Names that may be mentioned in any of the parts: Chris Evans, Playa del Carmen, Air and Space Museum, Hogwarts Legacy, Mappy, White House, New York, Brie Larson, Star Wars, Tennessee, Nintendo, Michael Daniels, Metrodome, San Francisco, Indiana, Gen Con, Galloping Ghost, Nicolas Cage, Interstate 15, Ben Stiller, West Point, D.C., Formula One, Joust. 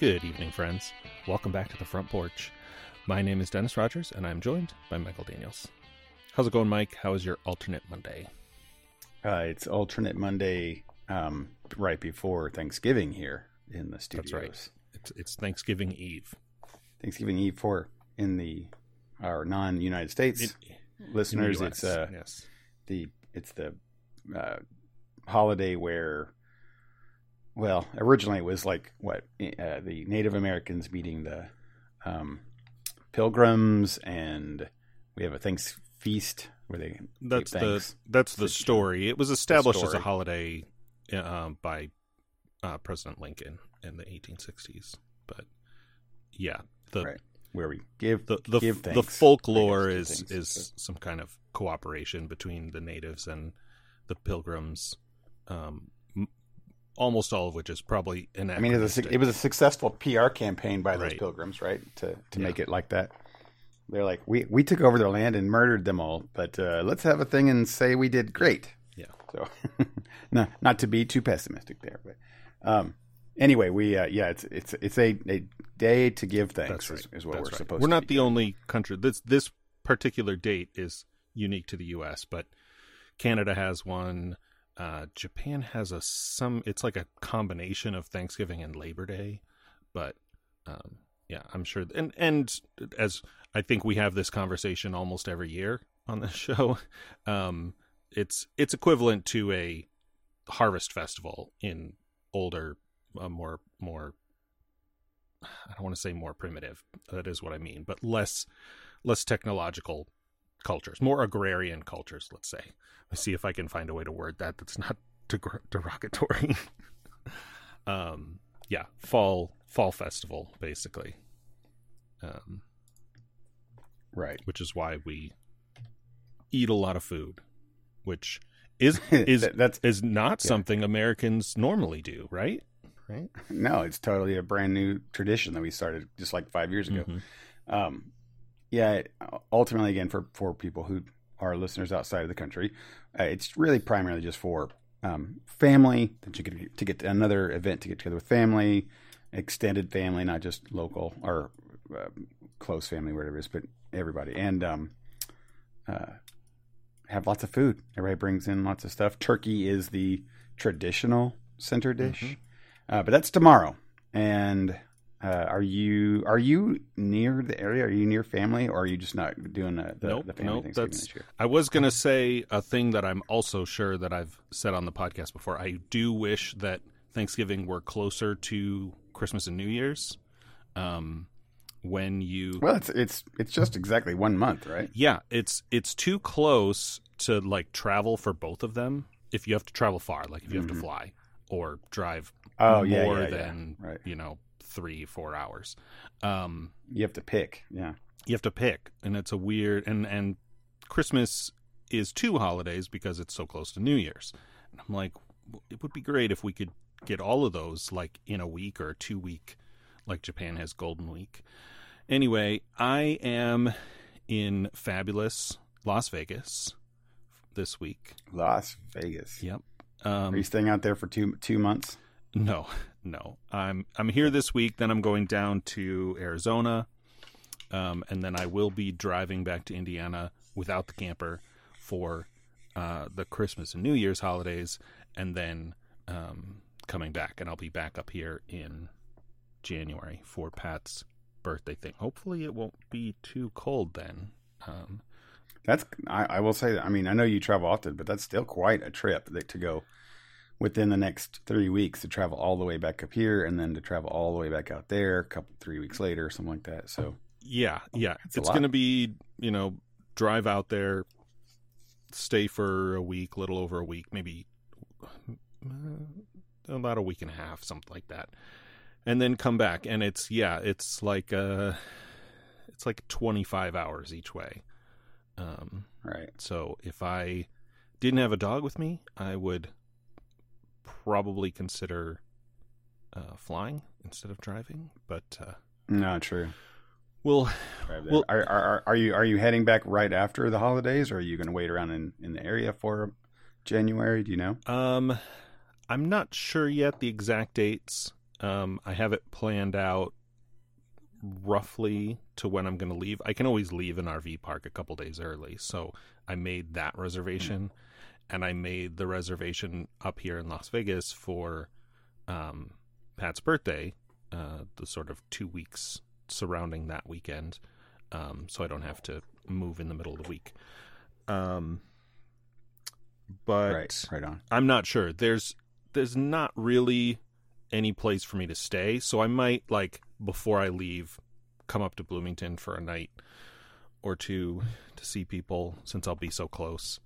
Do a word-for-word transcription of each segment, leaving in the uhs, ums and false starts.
Good evening, friends. Welcome back to The Front Porch. My name is Dennis Rogers, and I'm joined by Michael Daniels. How's it going, Mike? How is your alternate Monday? Uh, it's alternate Monday um, right before Thanksgiving here in the studios. That's right. It's, it's Thanksgiving Eve. Thanksgiving Eve for in the our non-United States it, listeners. It's uh, yes. the it's the uh, holiday where, well, originally it was like what uh, the Native Americans meeting the um, Pilgrims, and we have a Thanks feast where they. That's the that's the story. It was established as a holiday uh, by uh, President Lincoln in the eighteen sixties, but yeah, the. Right. Where we give the the, give the folklore is is some kind of cooperation between the natives and the pilgrims, um, almost all of which is probably an. I mean, it was a, it was a successful P R campaign by right. those pilgrims, right? To to yeah. make it like that, they're like, we we took over their land and murdered them all, but uh, let's have a thing and say we did great. Yeah. So, no, not to be too pessimistic there, but. Um, Anyway, we uh, yeah, it's it's it's a, a day to give thanks. That's right. is, is what That's we're right. supposed. We're to We're not be. the only country. This this particular date is unique to the U S, but Canada has one. Uh, Japan has a some. It's like a combination of Thanksgiving and Labor Day, but um, yeah, I'm sure. And and as I think we have this conversation almost every year on this show, um, it's it's equivalent to a harvest festival in older. A more, more. I don't want to say more primitive. That is what I mean, but less, less technological cultures, more agrarian cultures. Let's say. Let's see if I can find a way to word that. That's not deg- derogatory. um, yeah, fall, fall festival, basically. Um, right. Which is why we eat a lot of food, which is is that's is not yeah. something Americans normally do, right? Right? No, it's totally a brand new tradition that we started just like five years ago. Mm-hmm. Um, yeah, ultimately, again, for, for people who are listeners outside of the country, uh, it's really primarily just for um, family, that you could, to get to another event to get together with family, extended family, not just local or uh, close family, whatever it is, but everybody. And um, uh, have lots of food. Everybody brings in lots of stuff. Turkey is the traditional center dish. Mm-hmm. Uh, but that's tomorrow. And uh, are you are you near the area? Are you near family, or are you just not doing the, the, nope, the family nope, Thanksgiving this year? I was going to say a thing that I'm also sure that I've said on the podcast before. I do wish that Thanksgiving were closer to Christmas and New Year's. Um, when you well, it's it's it's just exactly one month, right? Yeah, it's it's too close to like travel for both of them. If you have to travel far, like if you have mm-hmm. to fly or drive. Oh, yeah, more yeah, than, yeah. Right. you know, three, four hours. Um, you have to pick. Yeah. You have to pick. And it's a weird. And, and Christmas is two holidays because it's so close to New Year's. And I'm like, it would be great if we could get all of those like in a week or a two week, like Japan has Golden Week. Anyway, I am in fabulous Las Vegas this week. Las Vegas. Yep. Um, Are you staying out there for two two months? No, no. I'm I'm here this week. Then I'm going down to Arizona, um, and then I will be driving back to Indiana without the camper for uh, the Christmas and New Year's holidays, and then um, coming back. And I'll be back up here in January for Pat's birthday thing. Hopefully, it won't be too cold then. Um, that's I, I will say that. I mean, I know you travel often, but that's still quite a trip that, to go. Within the next three weeks to travel all the way back up here and then to travel all the way back out there a couple, three weeks later or something like that. So yeah, yeah. It's going to be, you know, drive out there, stay for a week, little over a week, maybe about a week and a half, something like that. And then come back. And it's, yeah, it's like, uh, it's like twenty-five hours each way. Um, right. So if I didn't have a dog with me, I would probably consider uh, flying instead of driving, but uh, no, true. Well, well are, are are you are you heading back right after the holidays, or are you going to wait around in, in the area for January? Do you know? Um, I'm not sure yet the exact dates. Um, I have it planned out roughly to when I'm going to leave. I can always leave an R V park a couple days early, so I made that reservation, and I made the reservation up here in Las Vegas for um, Pat's birthday, uh, the sort of two weeks surrounding that weekend, um, so I don't have to move in the middle of the week. Um, but right, right on. I'm not sure. There's there's not really any place for me to stay, so I might, like, before I leave, come up to Bloomington for a night or two to see people, since I'll be so close.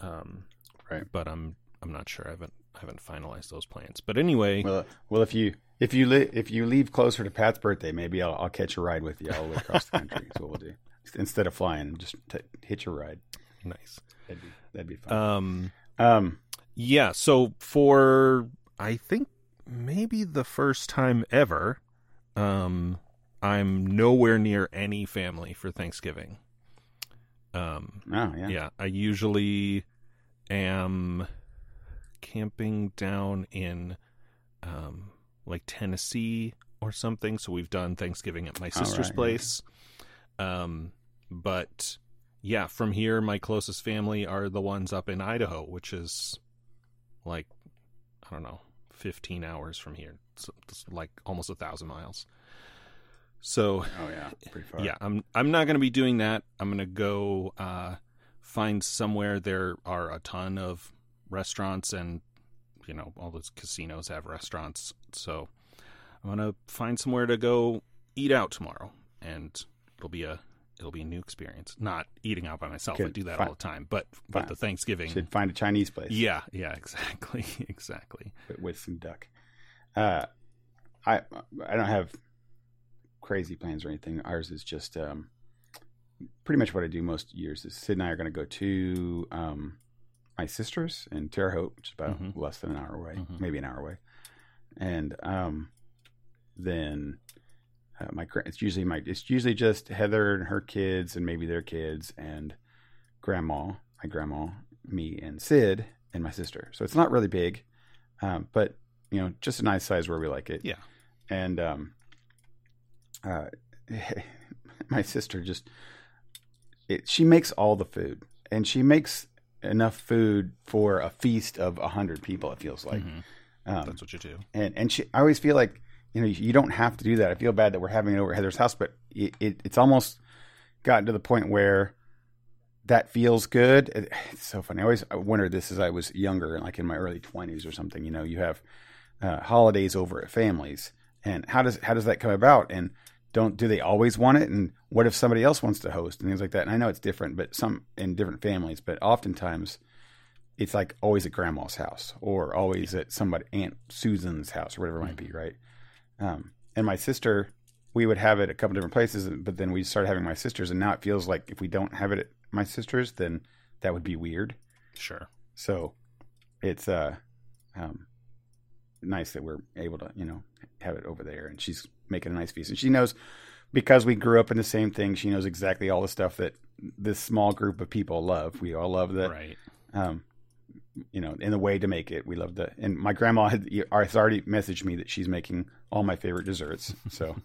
Um, right. But I'm I'm not sure. I haven't I haven't finalized those plans. But anyway, well, well, if you if you li- if you leave closer to Pat's birthday, maybe I'll I'll catch a ride with you all the way across the country. That's what we'll do. Instead of flying, just t- hitch a ride. Nice. That'd be that'd be fun. Um, um, yeah. So for I think maybe the first time ever, um, I'm nowhere near any family for Thanksgiving. Um, oh yeah. Yeah. I usually am camping down in um, like Tennessee or something. So we've done Thanksgiving at my sister's right, place. Yeah. Um, but yeah, from here, my closest family are the ones up in Idaho, which is like, I don't know, fifteen hours from here. It's, it's like almost a thousand miles. So, oh yeah, pretty far. Yeah, I'm I'm not going to be doing that. I'm going to go uh, find somewhere. There are a ton of restaurants, and you know, all those casinos have restaurants. So I'm going to find somewhere to go eat out tomorrow, and it'll be a It'll be a new experience. Not eating out by myself. Could I do that find, all the time. But but find, the Thanksgiving. Should find a Chinese place. Yeah, yeah, exactly, exactly. With, with some duck. Uh, I I don't have crazy plans or anything. Ours is just um, pretty much what I do most years. Is Sid and I are going to go to um, my sister's in Terre Haute, which is about mm-hmm. less than an hour away, mm-hmm. maybe an hour away, and um, then. Uh, my it's usually my it's usually just Heather and her kids and maybe their kids and grandma, my grandma, me and Sid and my sister. So it's not really big, um, but you know, just a nice size where we like it. Yeah. And um, uh, my sister just it, she makes all the food, and she makes enough food for a feast of a hundred people. It feels like mm-hmm. um, that's what you do. And and she I always feel like. You know, you don't have to do that. I feel bad that we're having it over at Heather's house, but it, it, it's almost gotten to the point where that feels good. It, it's so funny. I always wondered this as I was younger, like in my early twenties or something. You know, you have uh, holidays over at families, and how does how does that come about? And don't do they always want it? And what if somebody else wants to host and things like that? And I know it's different, but some in different families, but oftentimes. It's like always at grandma's house or always at somebody Aunt Susan's house or whatever it might be, right? Um, and my sister, we would have it a couple different places, but then we started having my sister's, and now it feels like if we don't have it at my sister's, then that would be weird. Sure. So it's, uh, um, nice that we're able to, you know, have it over there, and she's making a nice feast, and she knows because we grew up in the same thing. She knows exactly all the stuff that this small group of people love. We all love that. Right. Um, you know, in the way to make it, we love the, and my grandma had, has already messaged me that she's making all my favorite desserts. So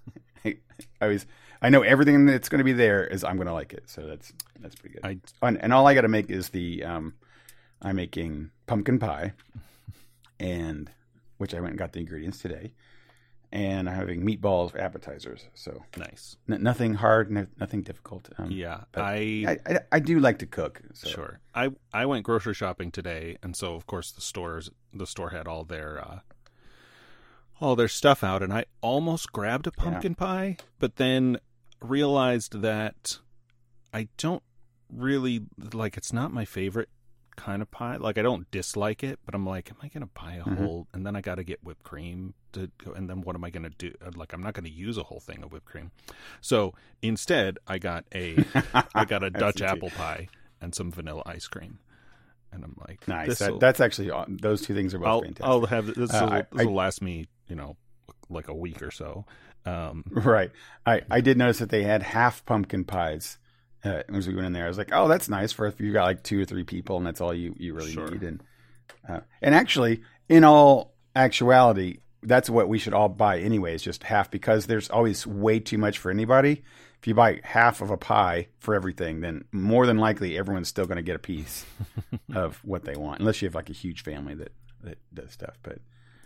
I always, I know everything that's going to be there is I'm going to like it. So that's, that's pretty good. I, and, and all I got to make is the, um, I'm making pumpkin pie, and which I went and got the ingredients today, and I'm having meatballs for appetizers. So nice. N- nothing hard, no, nothing difficult. Um, yeah. I I, I I do like to cook. So. Sure. I, I went grocery shopping today, and so of course the stores the store had all their uh, all their stuff out, and I almost grabbed a pumpkin yeah. pie, but then realized that I don't really like it's not my favorite kind of pie. Like I don't dislike it, but I'm like, am I going to buy a mm-hmm. whole, and then I got to get whipped cream to go, and then what am I going to do? Like, I'm not going to use a whole thing of whipped cream. So instead I got a, I got a Dutch apple pie and some vanilla ice cream. And I'm like, nice. That, that's actually, those two things are both I'll, fantastic. I'll have, this uh, will last me, you know, like a week or so. Um, right. I, I did notice that they had half pumpkin pies. Uh, as we went in there, I was like, "Oh, that's nice for if you got like two or three people, and that's all you, you really sure. need." And uh, and actually, in all actuality, that's what we should all buy anyways, just half, because there's always way too much for anybody. If you buy half of a pie for everything, then more than likely everyone's still going to get a piece of what they want, unless you have like a huge family that, that does stuff. But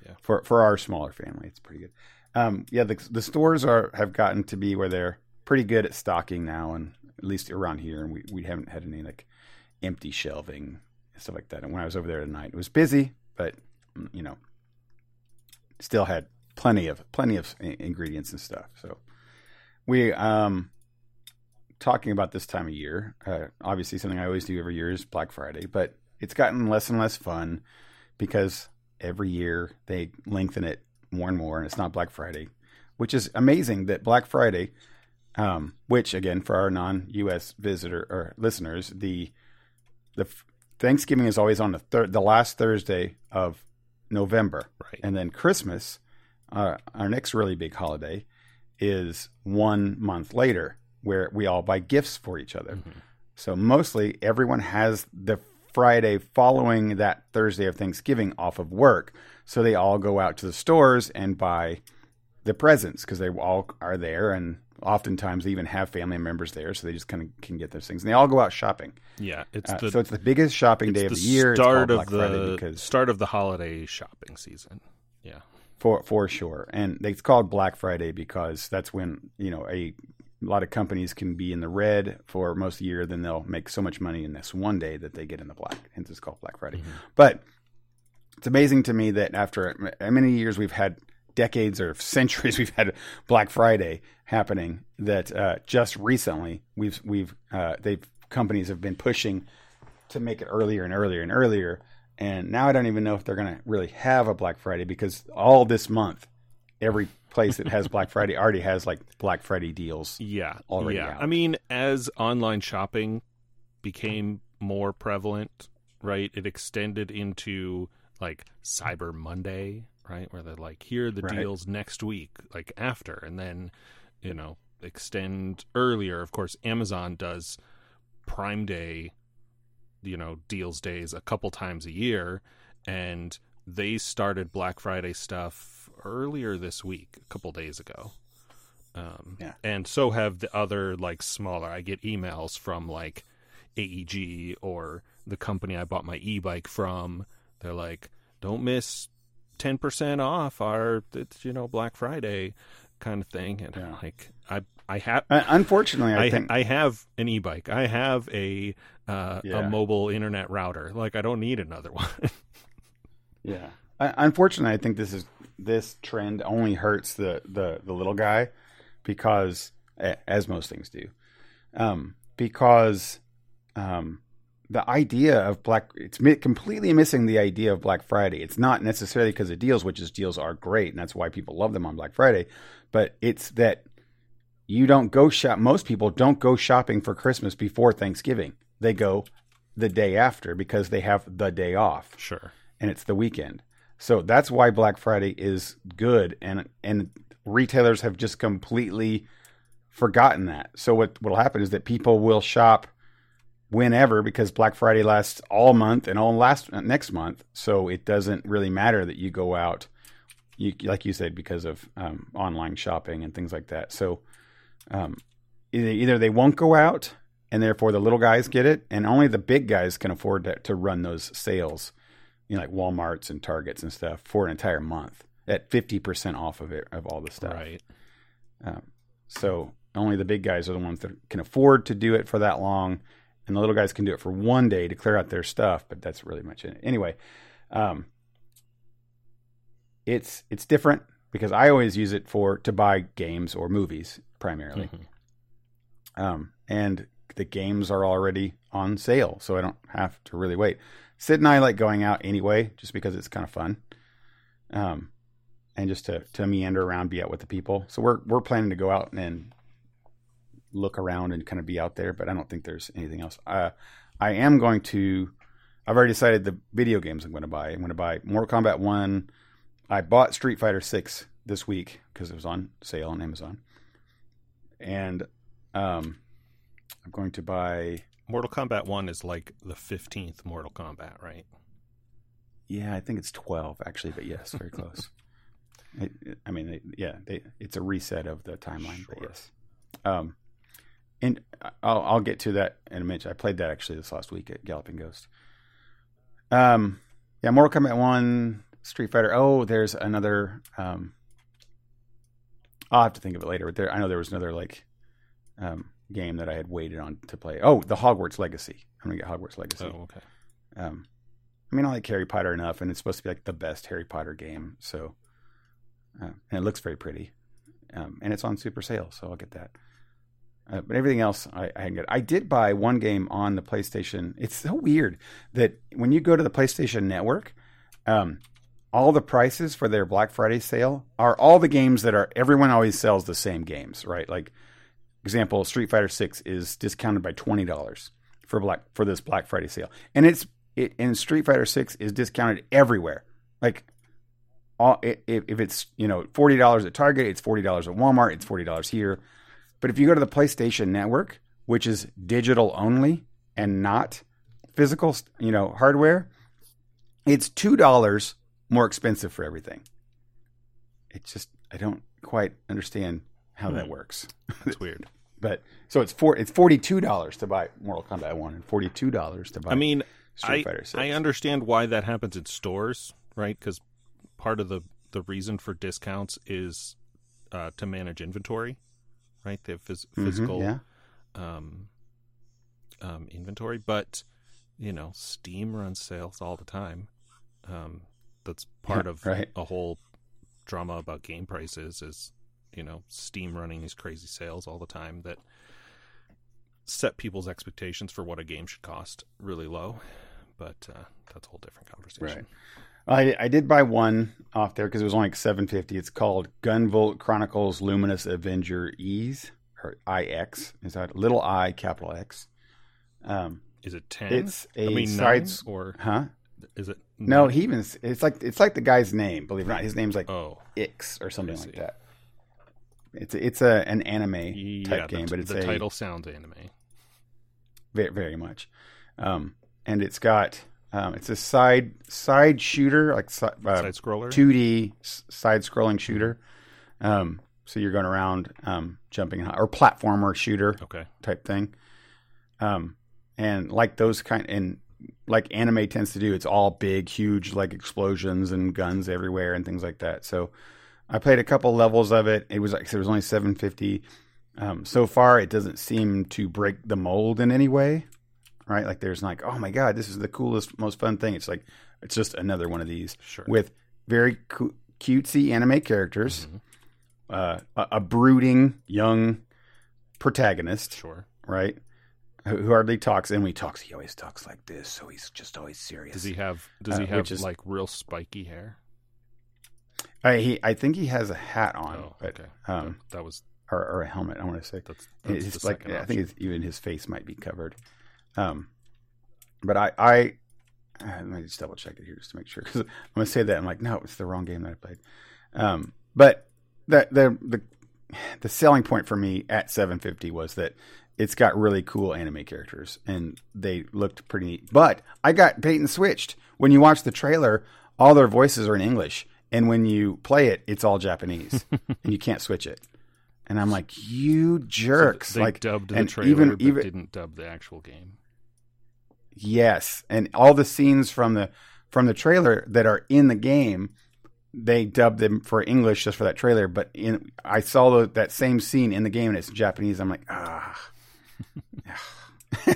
yeah. for for our smaller family, it's pretty good. Um, yeah, the the stores are have gotten to be where they're pretty good at stocking now, and at least around here, and we, we haven't had any like empty shelving and stuff like that. And when I was over there tonight, it was busy, but you know, still had plenty of plenty of ingredients and stuff. So we um talking about this time of year, uh, obviously something I always do every year is Black Friday, but it's gotten less and less fun because every year they lengthen it more and more, and it's not Black Friday, which is amazing that Black Friday, um, which again for our non-U S visitor or listeners, the the Thanksgiving is always on the third, the last Thursday of November, right? And then Christmas, uh, our next really big holiday, is one month later, where we all buy gifts for each other. Mm-hmm. So mostly everyone has the Friday following that Thursday of Thanksgiving off of work, so they all go out to the stores and buy the presents because they all are there, and oftentimes they even have family members there, so they just kind of can get those things. And they all go out shopping. Yeah, it's uh, the, so it's the biggest shopping day of the, the year. Start it's of the because, start of the holiday shopping season. Yeah, for for sure. And it's called Black Friday because that's when, you know, a A lot of companies can be in the red for most of the year, then they'll make so much money in this one day that they get in the black. Hence, it's called Black Friday. Mm-hmm. But it's amazing to me that after many years, we've had decades or centuries, we've had Black Friday happening. That uh, just recently, we've we've uh, they've companies have been pushing to make it earlier and earlier and earlier. And now I don't even know if they're going to really have a Black Friday, because all this month, every place that has Black Friday already has like Black Friday deals. Yeah, already. Yeah, out. I mean, as online shopping became more prevalent, right? It extended into like Cyber Monday, right? Where they're like, here are the right. deals next week, like after, and then, you know, extend earlier. Of course, Amazon does Prime Day, you know, deals days a couple times a year, and they started Black Friday stuff earlier this week, a couple days ago. Um, yeah. And so have the other, like, smaller. I get emails from, like, A E G or the company I bought my e-bike from. They're like, don't miss ten percent off our, it's, you know, Black Friday kind of thing. And yeah. I'm like, I I have... Uh, unfortunately, I, I think... I have an e-bike. I have a uh, yeah. a mobile internet router. Like, I don't need another one. yeah. I, unfortunately, I think this is... This trend only hurts the, the, the little guy, because, as most things do, um, because um, the idea of Black, it's mi- completely missing the idea of Black Friday. It's not necessarily because of deals, which is deals are great, and that's why people love them on Black Friday, but it's that you don't go shop, most people don't go shopping for Christmas before Thanksgiving. They go the day after because they have the day off. Sure. And it's the weekend. So that's why Black Friday is good, and and retailers have just completely forgotten that. So what will happen is that people will shop whenever, because Black Friday lasts all month and all last uh, next month. So it doesn't really matter that you go out, you, like you said, because of um, online shopping and things like that. So um, either, either they won't go out, and therefore the little guys get it, and only the big guys can afford to, to run those sales. You know, like Walmarts and Targets and stuff for an entire month at fifty percent off of it, of all the stuff. Right. Um, so only the big guys are the ones that can afford to do it for that long. And the little guys can do it for one day to clear out their stuff, but that's really much it. Anyway, um, it's, it's different because I always use it for, to buy games or movies primarily. Mm-hmm. Um, and the games are already on sale, so I don't have to really wait. Sid and I like going out anyway, just because it's kind of fun, um, and just to, to meander around, be out with the people. So we're we're planning to go out and look around and kind of be out there. But I don't think there's anything else. Uh, I am going to. I've already decided the video games I'm going to buy. I'm going to buy Mortal Kombat one. I bought Street Fighter six this week because it was on sale on Amazon, and um, I'm going to buy. Mortal Kombat one is like the fifteenth Mortal Kombat, right? Yeah, I think it's twelve, actually, but yes, very close. I, I mean, they, yeah, they, it's a reset of the timeline. Sure. But yes. Um, and I'll, I'll get to that in a minute. I played that actually this last week at Galloping Ghost. Um, yeah, Mortal Kombat one, Street Fighter. Oh, there's another. Um, I'll have to think of it later. But there, I know there was another like um, game that I had waited on to play. Oh, the Hogwarts Legacy. I'm gonna get Hogwarts Legacy. Oh, okay. Um, I mean, I like Harry Potter enough, and it's supposed to be like the best Harry Potter game. So, uh, and it looks very pretty, um, and it's on super sale, so I'll get that. Uh, but everything else, I, I hadn't got. I did buy one game on the PlayStation. It's so weird that when you go to the PlayStation Network, um, all the prices for their Black Friday sale are all the games that are. Everyone always sells the same games, right? Like, example, Street Fighter six is discounted by twenty dollars for black for this Black Friday sale, and it's it. And Street Fighter six is discounted everywhere. Like, all if, if it's you know forty dollars at Target, it's forty dollars at Walmart, it's forty dollars here. But if you go to the PlayStation Network, which is digital only and not physical, you know, hardware, it's two dollars more expensive for everything. It's just, I don't quite understand how mm. that works. That's weird. But so it's four, it's forty-two dollars to buy Mortal Kombat one and forty-two dollars to buy I mean, Street I, Fighter six. I understand why that happens in stores, right? Because part of the, the reason for discounts is uh, to manage inventory. Right, they have phys- physical mm-hmm, yeah. um, um, inventory, but you know, Steam runs sales all the time. Um, that's part yeah, of right. a whole drama about game prices. Is you know, Steam running these crazy sales all the time that set people's expectations for what a game should cost really low. But uh, that's a whole different conversation. Right. I I did buy one off there because it was only like seven dollars and fifty cents. It's called Gunvolt Chronicles Luminous Avenger E's, or I X. Is that little I, capital X? Um, is it ten? It's a I mean, side sc- or huh? Is it nine? No? He even it's like it's like the guy's name. Believe it or not, his name's like oh, Ix or something like that. It's it's a an anime yeah, type game, but it's the a, title sounds anime. Very very much, um, and it's got. Um, it's a side side shooter, like uh, side scroller, two D side scrolling shooter. Um, so you're going around, um, jumping or platformer shooter, okay. type thing. Um, and like those kind, and like anime tends to do, it's all big, huge, like explosions and guns everywhere and things like that. So I played a couple levels of it. It was like it was only seven dollars and fifty cents. Um, so far, it doesn't seem to break the mold in any way. Right? Like there's like, oh my God, this is the coolest, most fun thing. It's like, it's just another one of these sure. with very cu- cutesy anime characters, mm-hmm. uh, a, a brooding young protagonist, sure, right? Who, who hardly talks. And when he talks, he always talks like this. So he's just always serious. Does he have, does he uh, have is, like real spiky hair? I, he, I think he has a hat on, oh, but, okay. um, that, that was, or, or a helmet. I want to say that's, that's it's like, I think it's, even his face might be covered. Um, but I, I, let me just double check it here just to make sure. Cause I'm going to say that I'm like, no, it's the wrong game that I played. Um, but that the, the, the selling point for me at seven fifty was that it's got really cool anime characters and they looked pretty neat, but I got bait and switched. When you watch the trailer, all their voices are in English. And when you play it, it's all Japanese and you can't switch it. And I'm like, you jerks. So they like, dubbed the trailer, even, but even, didn't dub the actual game. Yes, and all the scenes from the from the trailer that are in the game, they dubbed them for English just for that trailer. But in I saw the, that same scene in the game, and it's in Japanese. I'm like, ah,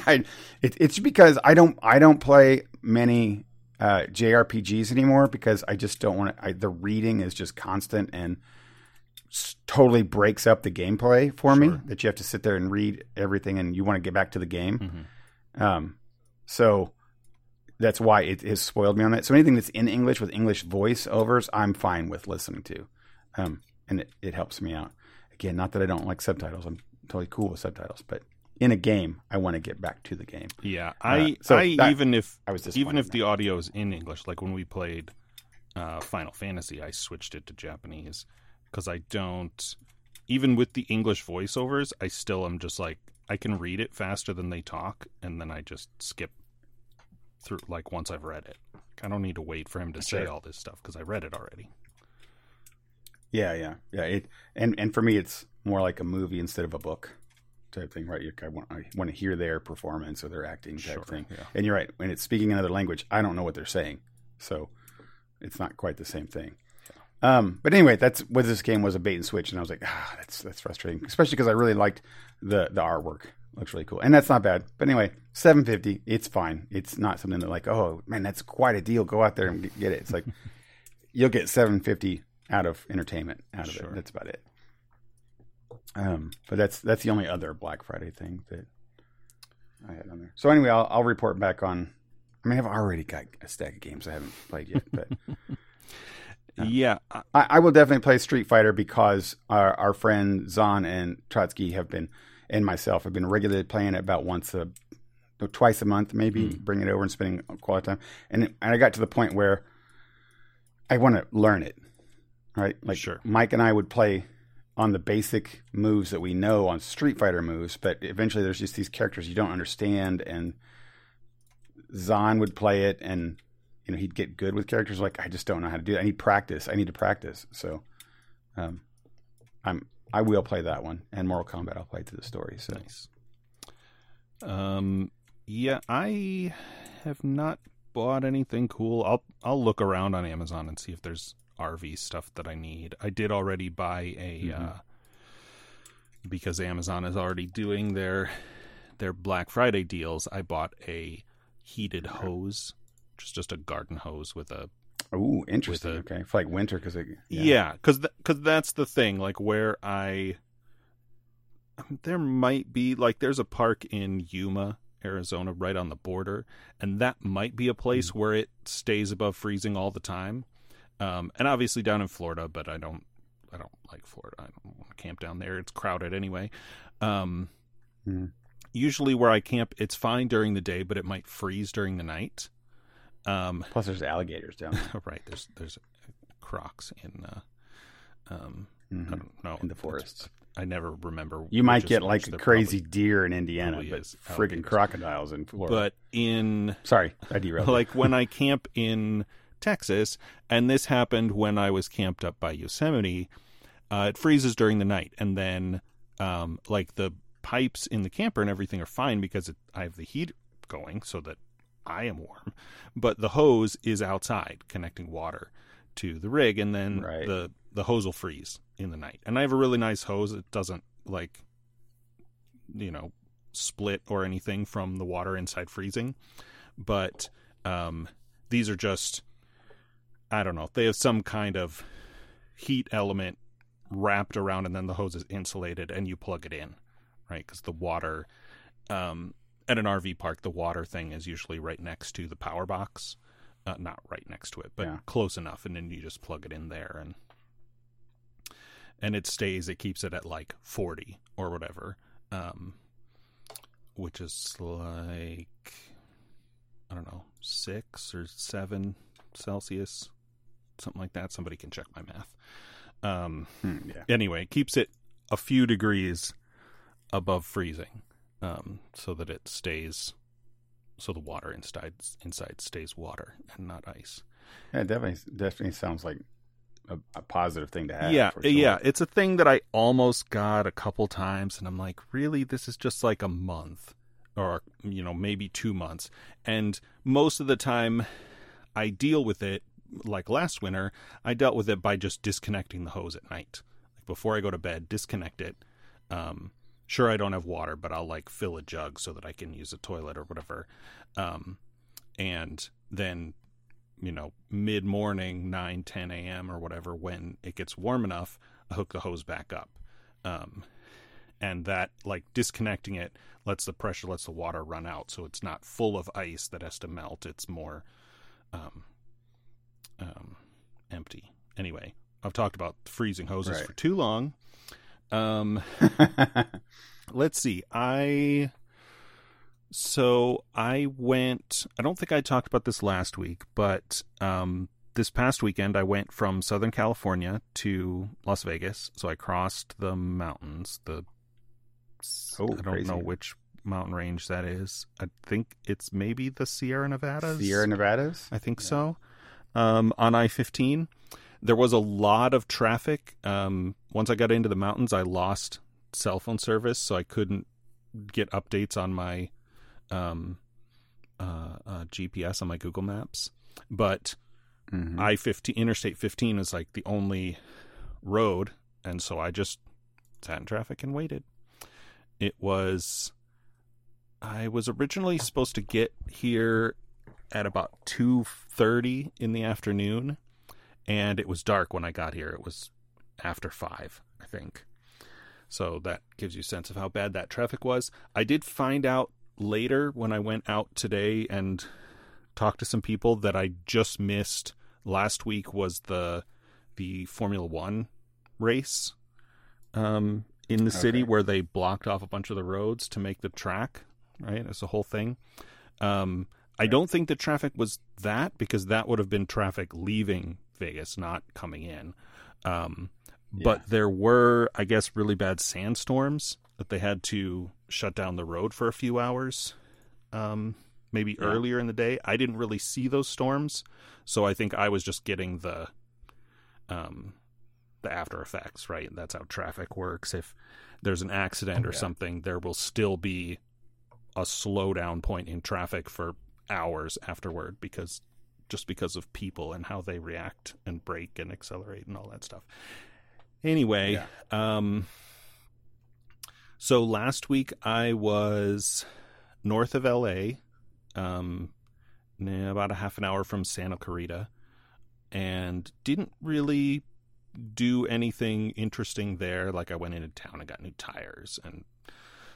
I, it, it's because I don't I don't play many uh, J R P Gs anymore because I just don't want to. The reading is just constant and totally breaks up the gameplay for sure. me. That you have to sit there and read everything, and you want to get back to the game. Mm-hmm. Um, So that's why it has spoiled me on that. So anything that's in English with English voiceovers, I'm fine with listening to. Um, and it, it helps me out. Again, not that I don't like subtitles. I'm totally cool with subtitles. But in a game, I want to get back to the game. Yeah. I, uh, so I that, even if I was even if the audio is in English, like when we played uh, Final Fantasy, I switched it to Japanese because I don't – even with the English voiceovers, I still am just like I can read it faster than they talk, and then I just skip through, like, once I've read it. I don't need to wait for him to say sure. all this stuff, because I read it already. Yeah, yeah, yeah. It and and for me, it's more like a movie instead of a book type thing, right? You, I want I want to hear their performance or their acting type sure, thing. Yeah. And you're right. When it's speaking another language, I don't know what they're saying, so it's not quite the same thing. Yeah. Um, but anyway, that's what this game was, a bait and switch, and I was like, ah, that's that's frustrating, especially because I really liked the the artwork. Looks really cool, and that's not bad. But anyway, seven fifty, it's fine. It's not something that like, oh man, that's quite a deal. Go out there and get it. It's like you'll get seven fifty out of entertainment out of sure. it. That's about it. Um, but that's that's the only other Black Friday thing that I had on there. So anyway, I'll, I'll report back on. I mean, I've already got a stack of games I haven't played yet, but um, yeah, I, I will definitely play Street Fighter because our, our friend Zahn and Trotsky have been. And myself, I've been regularly playing it about once a, twice a month, maybe mm. bring it over and spending quality time. And, and I got to the point where I want to learn it, right? Like sure. Mike and I would play on the basic moves that we know on Street Fighter moves, but eventually there's just these characters you don't understand. And Zahn would play it, and you know he'd get good with characters. Like I just don't know how to do that. I need practice. I need to practice. So, um, I'm. I will play that one, and Mortal Kombat I'll play to the story. So. Nice. Um, yeah, I have not bought anything cool. I'll I'll look around on Amazon and see if there's R V stuff that I need. I did already buy a mm-hmm. uh, because Amazon is already doing their their Black Friday deals. I bought a heated hose, which is just a garden hose with a. Oh, interesting. A, okay. For like winter. Cause it, yeah. Because yeah, th- that's the thing. Like where I, there might be like, there's a park in Yuma, Arizona, right on the border. And that might be a place mm-hmm. where it stays above freezing all the time. Um, and obviously down in Florida, but I don't, I don't like Florida. I don't want to camp down there. It's crowded anyway. Um, mm-hmm. Usually where I camp, it's fine during the day, but it might freeze during the night. Um, Plus, there's alligators down there. Right, there's there's crocs in. Uh, um, mm-hmm. I don't know in the forests. I never remember. You might get like a crazy probably, deer in Indiana, but friggin' crocodiles in Florida. But in sorry, I derailed. Like when I camp in Texas, and this happened when I was camped up by Yosemite. Uh, it freezes during the night, and then um, like the pipes in the camper and everything are fine because it, I have the heat going, so that. I am warm, but the hose is outside connecting water to the rig, and then right. the, the hose will freeze in the night. And I have a really nice hose. It doesn't like, you know, split or anything from the water inside freezing. But um, these are just, I don't know, they have some kind of heat element wrapped around, and then the hose is insulated and you plug it in, right? Because the water... Um, at an R V park, the water thing is usually right next to the power box. Uh, not right next to it, but yeah. close enough. And then you just plug it in there and and it stays. It keeps it at like forty or whatever, um, which is like, I don't know, six or seven Celsius, something like that. Somebody can check my math. Um, hmm, yeah. Anyway, it keeps it a few degrees above freezing. Um, so that it stays, so the water inside inside stays water and not ice. Yeah, it definitely definitely sounds like a, a positive thing to have. Yeah, for sure. Yeah, it's a thing that I almost got a couple times, and I'm like, really, this is just like a month, or you know, maybe two months. And most of the time, I deal with it. Like last winter, I dealt with it by just disconnecting the hose at night, like before I go to bed, disconnect it. Um, Sure, I don't have water, but I'll like fill a jug so that I can use a toilet or whatever. Um, and then, you know, mid-morning, nine, ten a.m. or whatever, when it gets warm enough, I hook the hose back up. Um, and that, like, disconnecting it lets the pressure, lets the water run out. So it's not full of ice that has to melt. It's more um, um, empty. Anyway, I've talked about freezing hoses right. for too long. Um, let's see. I, so I went, I don't think I talked about this last week, but, um, this past weekend I went from Southern California to Las Vegas. So I crossed the mountains, the, oh, I don't crazy. know which mountain range that is. I think it's maybe the Sierra Nevadas. Sierra Nevadas? I think yeah. so. Um, on I fifteen. There was a lot of traffic. Um, once I got into the mountains, I lost cell phone service, so I couldn't get updates on my um, uh, uh, G P S, on my Google Maps. But mm-hmm. I fifteen, Interstate fifteen is like the only road, and so I just sat in traffic and waited. It was... I was originally supposed to get here at about two thirty in the afternoon, and it was dark when I got here. It was after five, I think. So that gives you a sense of how bad that traffic was. I did find out later when I went out today and talked to some people that I just missed. Last week was the the Formula One race um, in the okay. city, where they blocked off a bunch of the roads to make the track. Right, that's the whole thing. Um, I don't think the traffic was that, because that would have been traffic leaving Vegas, not coming in. Um, yeah. But there were, I guess, really bad sandstorms that they had to shut down the road for a few hours, um, maybe yeah. earlier in the day. I didn't really see those storms, so I think I was just getting the um, the after effects, right? That's how traffic works. If there's an accident or yeah. something, there will still be a slowdown point in traffic for hours afterward, because just because of people and how they react and brake and accelerate and all that stuff. Anyway, yeah. um, so last week I was north of L A, um, about a half an hour from Santa Clarita, and didn't really do anything interesting there. Like, I went into town and got new tires and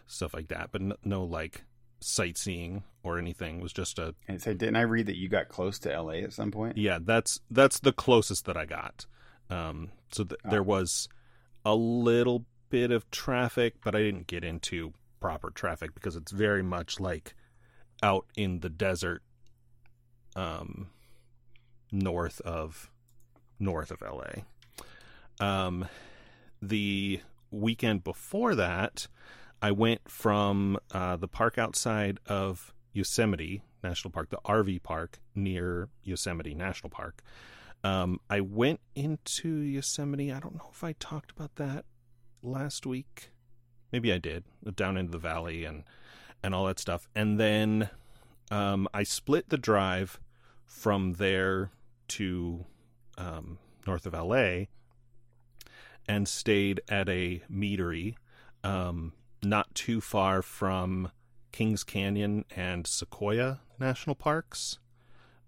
stuff like that, but no, no like sightseeing or anything. It was just a... And so didn't I read that you got close to L A at some point? Yeah, that's that's the closest that I got. Um, so th- oh. there was a little bit of traffic, but I didn't get into proper traffic because it's very much like out in the desert, um, north of north of L A. Um, the weekend before that, I went from uh, the park outside of Yosemite National Park, the R V park near Yosemite National Park. Um, I went into Yosemite. I don't know if I talked about that last week. Maybe I did. Down into the valley and, and all that stuff. And then um, I split the drive from there to um, north of L A and stayed at a meadery, um, not too far from Kings Canyon and Sequoia National Parks,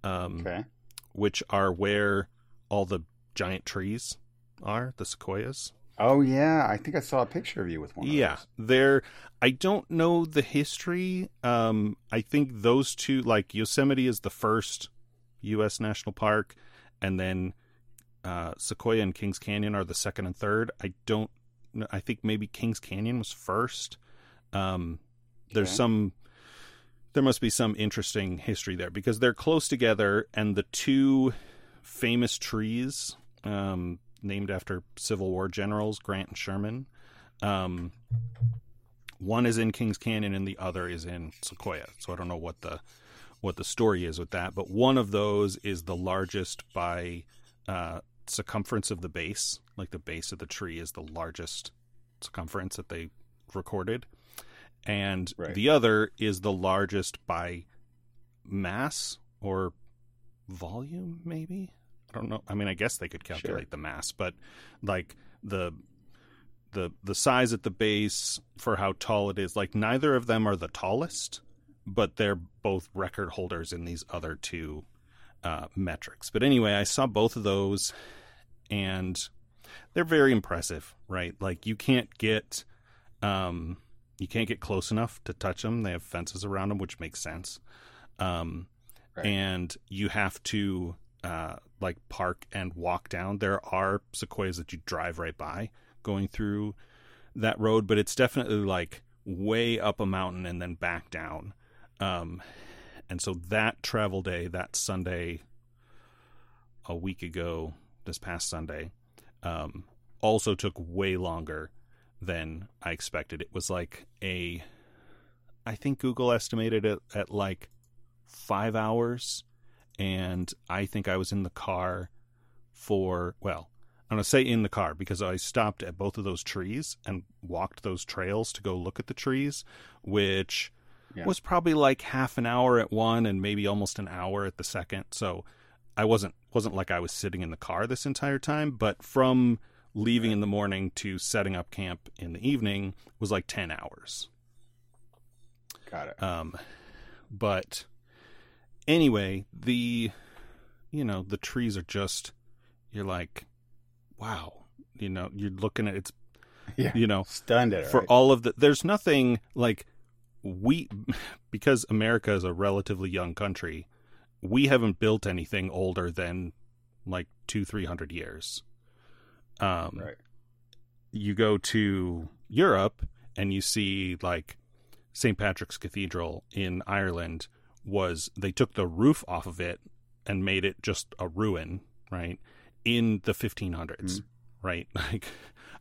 um, okay. which are where all the giant trees are, the sequoias. Oh, yeah. I think I saw a picture of you with one yeah, of those. Yeah. They're, I don't know the history. Um, I think those two, like Yosemite is the first U S national park, and then uh, Sequoia and Kings Canyon are the second and third. I don't I think maybe Kings Canyon was first. Um, there's okay. some, there must be some interesting history there, because they're close together, and the two famous trees, um, named after Civil War generals, Grant and Sherman. Um, one is in Kings Canyon and the other is in Sequoia. So I don't know what the, what the story is with that, but one of those is the largest by, uh, circumference of the base. Like, the base of the tree is the largest circumference that they recorded, and right. the other is the largest by mass or volume, maybe. I don't know. I mean, I guess they could calculate sure. the mass, but like the the the size at the base for how tall it is, like, neither of them are the tallest, but they're both record holders in these other two Uh, metrics. But anyway, I saw both of those, and they're very impressive, right? Like, you can't get um, you can't get close enough to touch them. They have fences around them, which makes sense. Um, right. And you have to uh, like park and walk down. There are sequoias that you drive right by going through that road, but it's definitely like way up a mountain and then back down. Um, And so that travel day, that Sunday, a week ago, this past Sunday, um, also took way longer than I expected. It was like a, I think Google estimated it at like five hours. And I think I was in the car for, well, I'm going to say in the car, because I stopped at both of those trees and walked those trails to go look at the trees, which yeah. was probably like half an hour at one and maybe almost an hour at the second. So I wasn't, wasn't like I was sitting in the car this entire time, but from leaving in the morning to setting up camp in the evening was like ten hours. Got it. Um, but anyway, the, you know, the trees are just, you're like, wow, you know, you're looking at it's, yeah, you know, stunned at it, for right? all of the, there's nothing like we, because America is a relatively young country, we haven't built anything older than like two, three hundred years. Um, right. You go to Europe and you see like Saint Patrick's Cathedral in Ireland was, they took the roof off of it and made it just a ruin, right? In the fifteen hundreds, mm-hmm. right? Like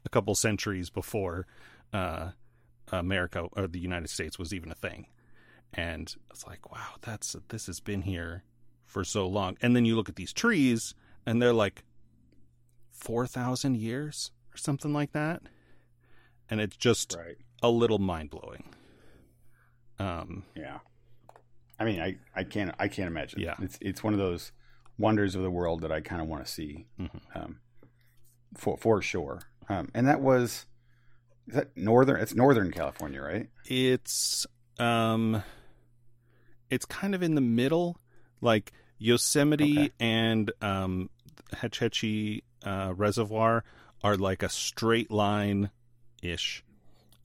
a couple centuries before uh, America or the United States was even a thing. And it's like, wow, that's, this has been here for so long. And then you look at these trees and they're like four thousand years or something like that. And it's just right. a little mind blowing. Um, yeah. I mean, I, I can't, I can't imagine. Yeah. It's, it's one of those wonders of the world that I kind of want to see, mm-hmm. um, for, for sure. Um, and that was, is that Northern, it's Northern California, right? It's, um, it's kind of in the middle, like Yosemite okay. and, um, Hetch Hetchy, uh, Reservoir are like a straight line ish,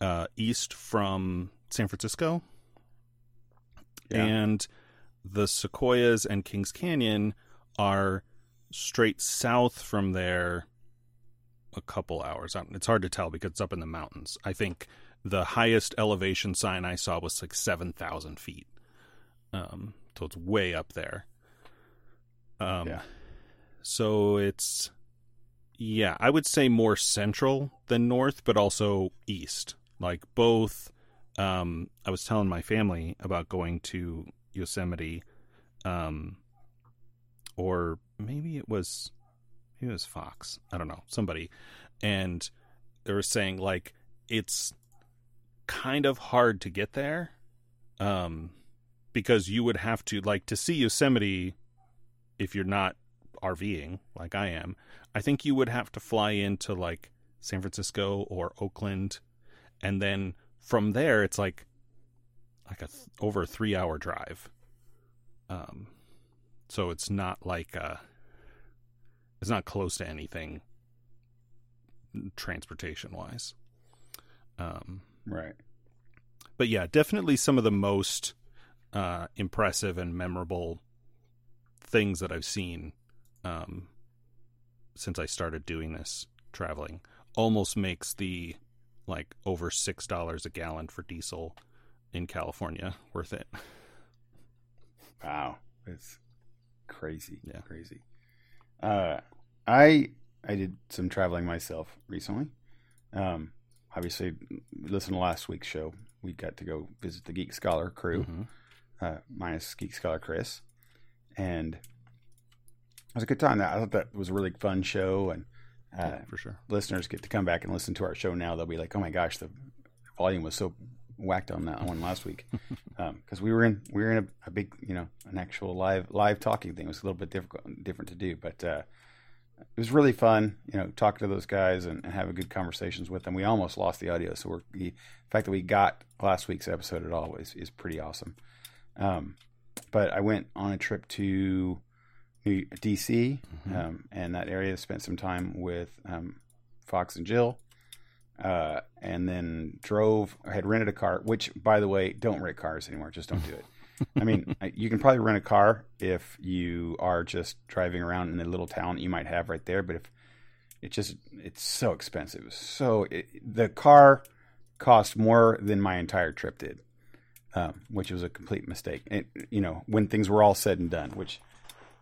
uh, east from San Francisco. Yeah. And the Sequoias and Kings Canyon are straight south from there a couple hours. It's hard to tell because it's up in the mountains. I think the highest elevation sign I saw was like seven thousand feet. Um, so it's way up there. Um, yeah. So it's, yeah, I would say more central than north, but also east. Like both... Um, I was telling my family about going to Yosemite, um, or maybe it was, maybe it was Fox. I don't know, somebody. And they were saying like, it's kind of hard to get there. Um, because you would have to like to see Yosemite. If you're not RVing like I am, I think you would have to fly into like San Francisco or Oakland, and then from there, it's like like a th- over a three hour drive, um, so it's not like a, it's not close to anything transportation wise, um, right? But yeah, definitely some of the most uh, impressive and memorable things that I've seen um, since I started doing this traveling. Almost makes the like over six dollars a gallon for diesel in California worth it. Wow, it's crazy. Yeah, crazy. Uh, I I did some traveling myself recently. Um, obviously, listen to last week's show. We got to go visit the Geek Scholar crew, mm-hmm. uh, minus Geek Scholar Chris, and it was a good time. I thought that was a really fun show. And Uh, yeah, for sure. Listeners get to come back and listen to our show now. They'll be like, oh my gosh, the volume was so whacked on that one last week. Um, 'cause we were in, we were in a, a big, you know, an actual live, live talking thing. It was a little bit difficult, different to do, but, uh, it was really fun, you know, talking to those guys and, and having good conversations with them. We almost lost the audio. So we're, the fact that we got last week's episode at all is, is pretty awesome. Um, but I went on a trip to D C Mm-hmm. um, and that area, spent some time with um, Fox and Jill, uh, and then drove. I had rented a car, which, by the way, don't rent cars anymore. Just don't do it. I mean, you can probably rent a car if you are just driving around in the little town you might have right there. But if it just, it's so expensive. So it, the car cost more than my entire trip did, um, which was a complete mistake. It, you know, when things were all said and done, which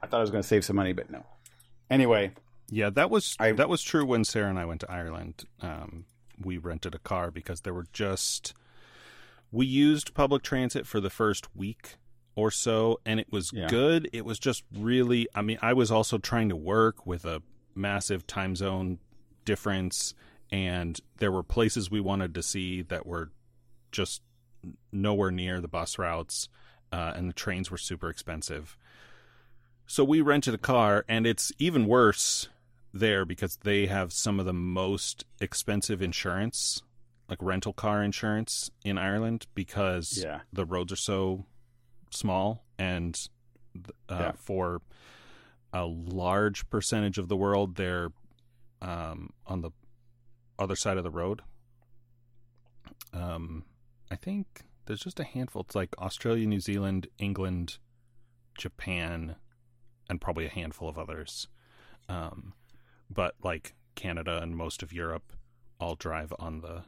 I thought I was going to save some money, but no. Anyway. Yeah, that was I, that was true when Sarah and I went to Ireland. Um, we rented a car because there were just... We used public transit for the first week or so, and it was yeah. good. It was just really... I mean, I was also trying to work with a massive time zone difference, and there were places we wanted to see that were just nowhere near the bus routes, uh, and the trains were super expensive. So we rented a car, and it's even worse there because they have some of the most expensive insurance, like rental car insurance in Ireland, because yeah. the roads are so small, and uh, yeah. for a large percentage of the world, they're um, on the other side of the road. Um, I think there's just a handful. It's like Australia, New Zealand, England, Japan, and probably a handful of others. Um, but like Canada and most of Europe all drive on the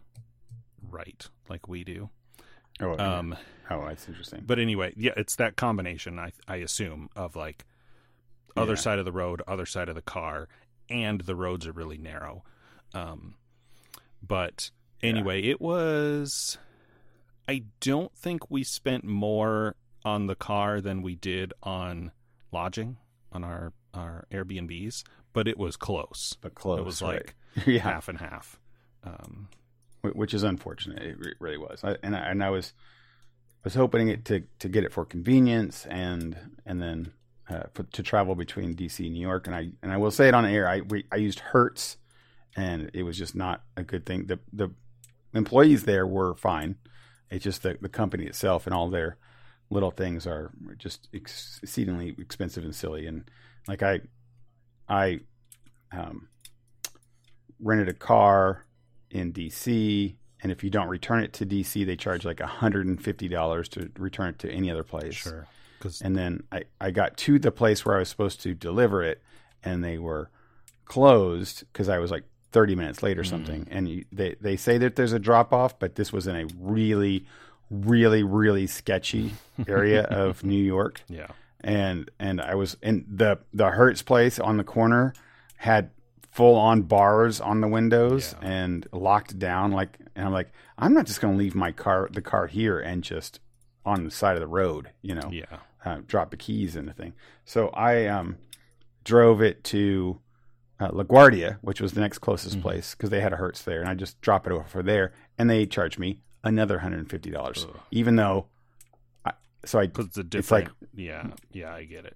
right, like we do. Oh, okay. um, oh, that's interesting. But anyway, yeah, it's that combination, I I assume, of like other yeah. side of the road, other side of the car, and the roads are really narrow. Um, but anyway, yeah. it was... I don't think we spent more on the car than we did on lodging, on our, our Airbnbs, but it was close. But close, It was right. like yeah. half and half. Um, Which is unfortunate. It really was. I, and I, and I was was hoping it to, to get it for convenience and and then uh, for, to travel between D C and New York. And I and I will say it on air. I we, I used Hertz, and it was just not a good thing. The the employees there were fine. It's just the the company itself and all their little things are just ex- exceedingly expensive and silly. And like I I um, rented a car in D C, and if you don't return it to D C, they charge like one hundred fifty dollars to return it to any other place. Sure. And then I, I got to the place where I was supposed to deliver it, and they were closed because I was like thirty minutes late or something. Mm-hmm. And you, they, they say that there's a drop-off, but this was in a really, really, really sketchy area of New York. Yeah. And and I was in the, the Hertz place on the corner had full-on bars on the windows yeah. and locked down. Like, and I'm like, I'm not just going to leave my car, the car here and just on the side of the road, you know, yeah. uh, drop the keys and the thing. So I um, drove it to uh, LaGuardia, which was the next closest mm-hmm. place because they had a Hertz there, and I just drop it over there, and they charged me another one hundred fifty dollars, Ugh. even though, I, so I, Cause it's a different, it's like, yeah, yeah, I get it.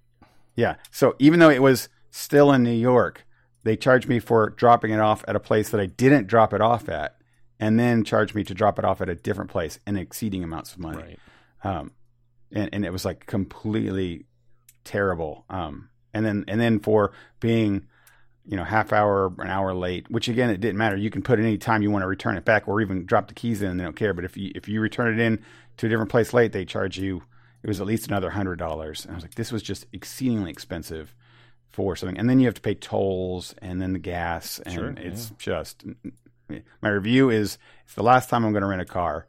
Yeah. So even though it was still in New York, they charged me for dropping it off at a place that I didn't drop it off at, and then charged me to drop it off at a different place in exceeding amounts of money. Right. Um, and, and it was like completely terrible. Um, and then, and then for being, you know, half hour, an hour late, which again, it didn't matter. You can put any time you want to return it back or even drop the keys in and they don't care. But if you, if you return it in to a different place late, they charge you, it was at least another hundred dollars. And I was like, this was just exceedingly expensive for something, and then you have to pay tolls and then the gas, and sure, it's yeah. just, my review is it's the last time I'm going to rent a car.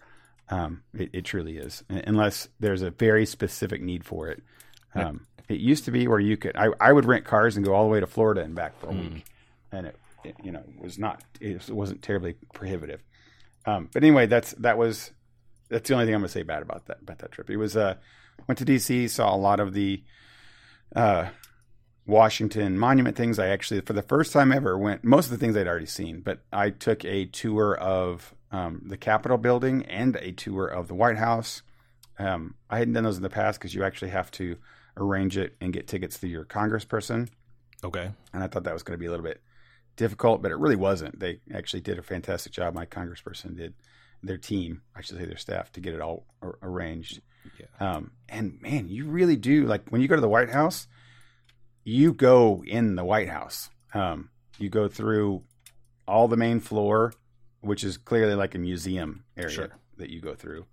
Um, it, it truly is, unless there's a very specific need for it. Um, yeah. It used to be where you could, I, I would rent cars and go all the way to Florida and back for a mm. week, and it, it you know was not it wasn't terribly prohibitive. Um, but anyway, that's that was that's the only thing I'm going to say bad about that about that trip. It was uh, went to D C, saw a lot of the. Uh, Washington Monument things. I actually, for the first time ever, went, most of the things I'd already seen, but I took a tour of um, the Capitol building and a tour of the White House. Um, I hadn't done those in the past because you actually have to arrange it and get tickets through your congressperson. Okay. And I thought that was going to be a little bit difficult, but it really wasn't. They actually did a fantastic job. My congressperson did, their team, I should say their staff, to get it all ar- arranged. Yeah. Um, and man, you really do, like when you go to the White House, you go in the White House. Um, you go through all the main floor, which is clearly like a museum area sure. that you go through.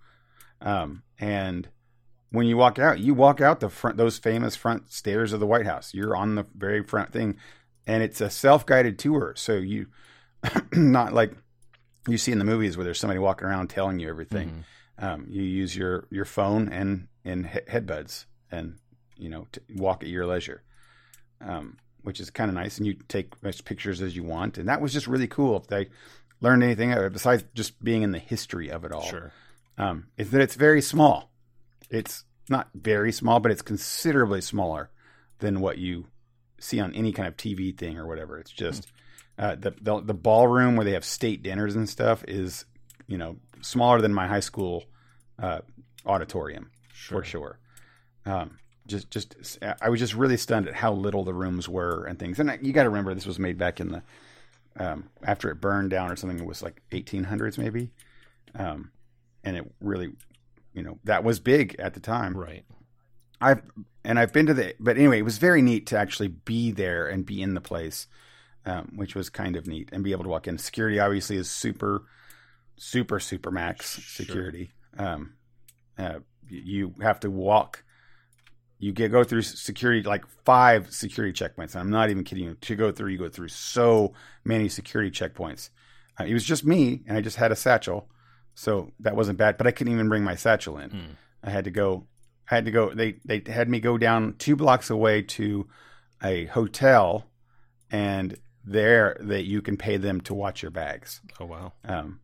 Um, and when you walk out, you walk out the front, those famous front stairs of the White House. You're on the very front thing, and it's a self-guided tour. So you, not like you see in the movies where there's somebody walking around telling you everything. Mm-hmm. Um, you use your, your phone and, and he- headbuds and, you know, t- walk at your leisure. Um, which is kind of nice, and you take as much pictures as you want. And that was just really cool. If they learned anything besides just being in the history of it all, sure. um, is that it's very small. It's not very small, but it's considerably smaller than what you see on any kind of T V thing or whatever. It's just uh, the, the the ballroom where they have state dinners and stuff is, you know, smaller than my high school uh, auditorium sure. for sure. Um, just just I was just really stunned at how little the rooms were and things. And I, you got to remember this was made back in the um, after it burned down or something. It was like eighteen hundreds maybe, um, and it really, you know, that was big at the time, right? I've and I've been to the, but anyway, it was very neat to actually be there and be in the place, um, which was kind of neat, and be able to walk in. Security obviously is super, super, super max sure. security. Um, uh, you have to walk, you get go through security like five security checkpoints. And I'm not even kidding you. To go through, you go through so many security checkpoints. Uh, it was just me, and I just had a satchel, so that wasn't bad. But I couldn't even bring my satchel in. Mm. I had to go. I had to go. They they had me go down two blocks away to a hotel, and there that you can pay them to watch your bags. Oh wow! Um,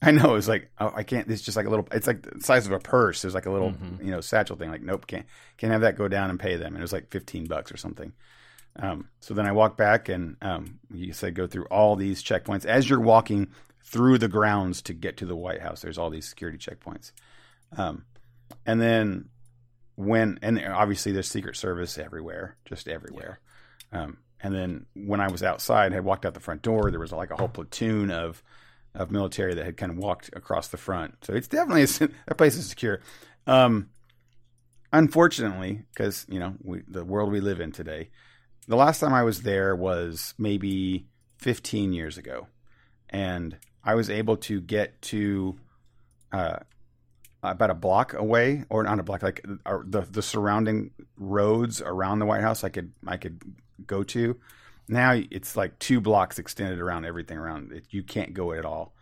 I know it's like oh, I can't. It's just like a little. It's like the size of a purse. There's like a little mm-hmm. you know satchel thing. Like nope, can't can't have that. Go down and pay them. And it was like fifteen bucks or something. Um, so then I walked back, and um, you said go through all these checkpoints as you're walking through the grounds to get to the White House. There's all these security checkpoints. Um, and then. When and obviously there's Secret Service everywhere, just everywhere. Um, and then when I was outside, had walked out the front door, there was like a whole platoon of of military that had kind of walked across the front. So it's definitely a, a place is secure. Um, unfortunately, because you know we, the world we live in today, the last time I was there was maybe fifteen years ago, and I was able to get to. Uh, About a block away, or not a block, like uh, the the surrounding roads around the White House, I could I could go to. Now it's like two blocks extended around everything around it. You can't go at all.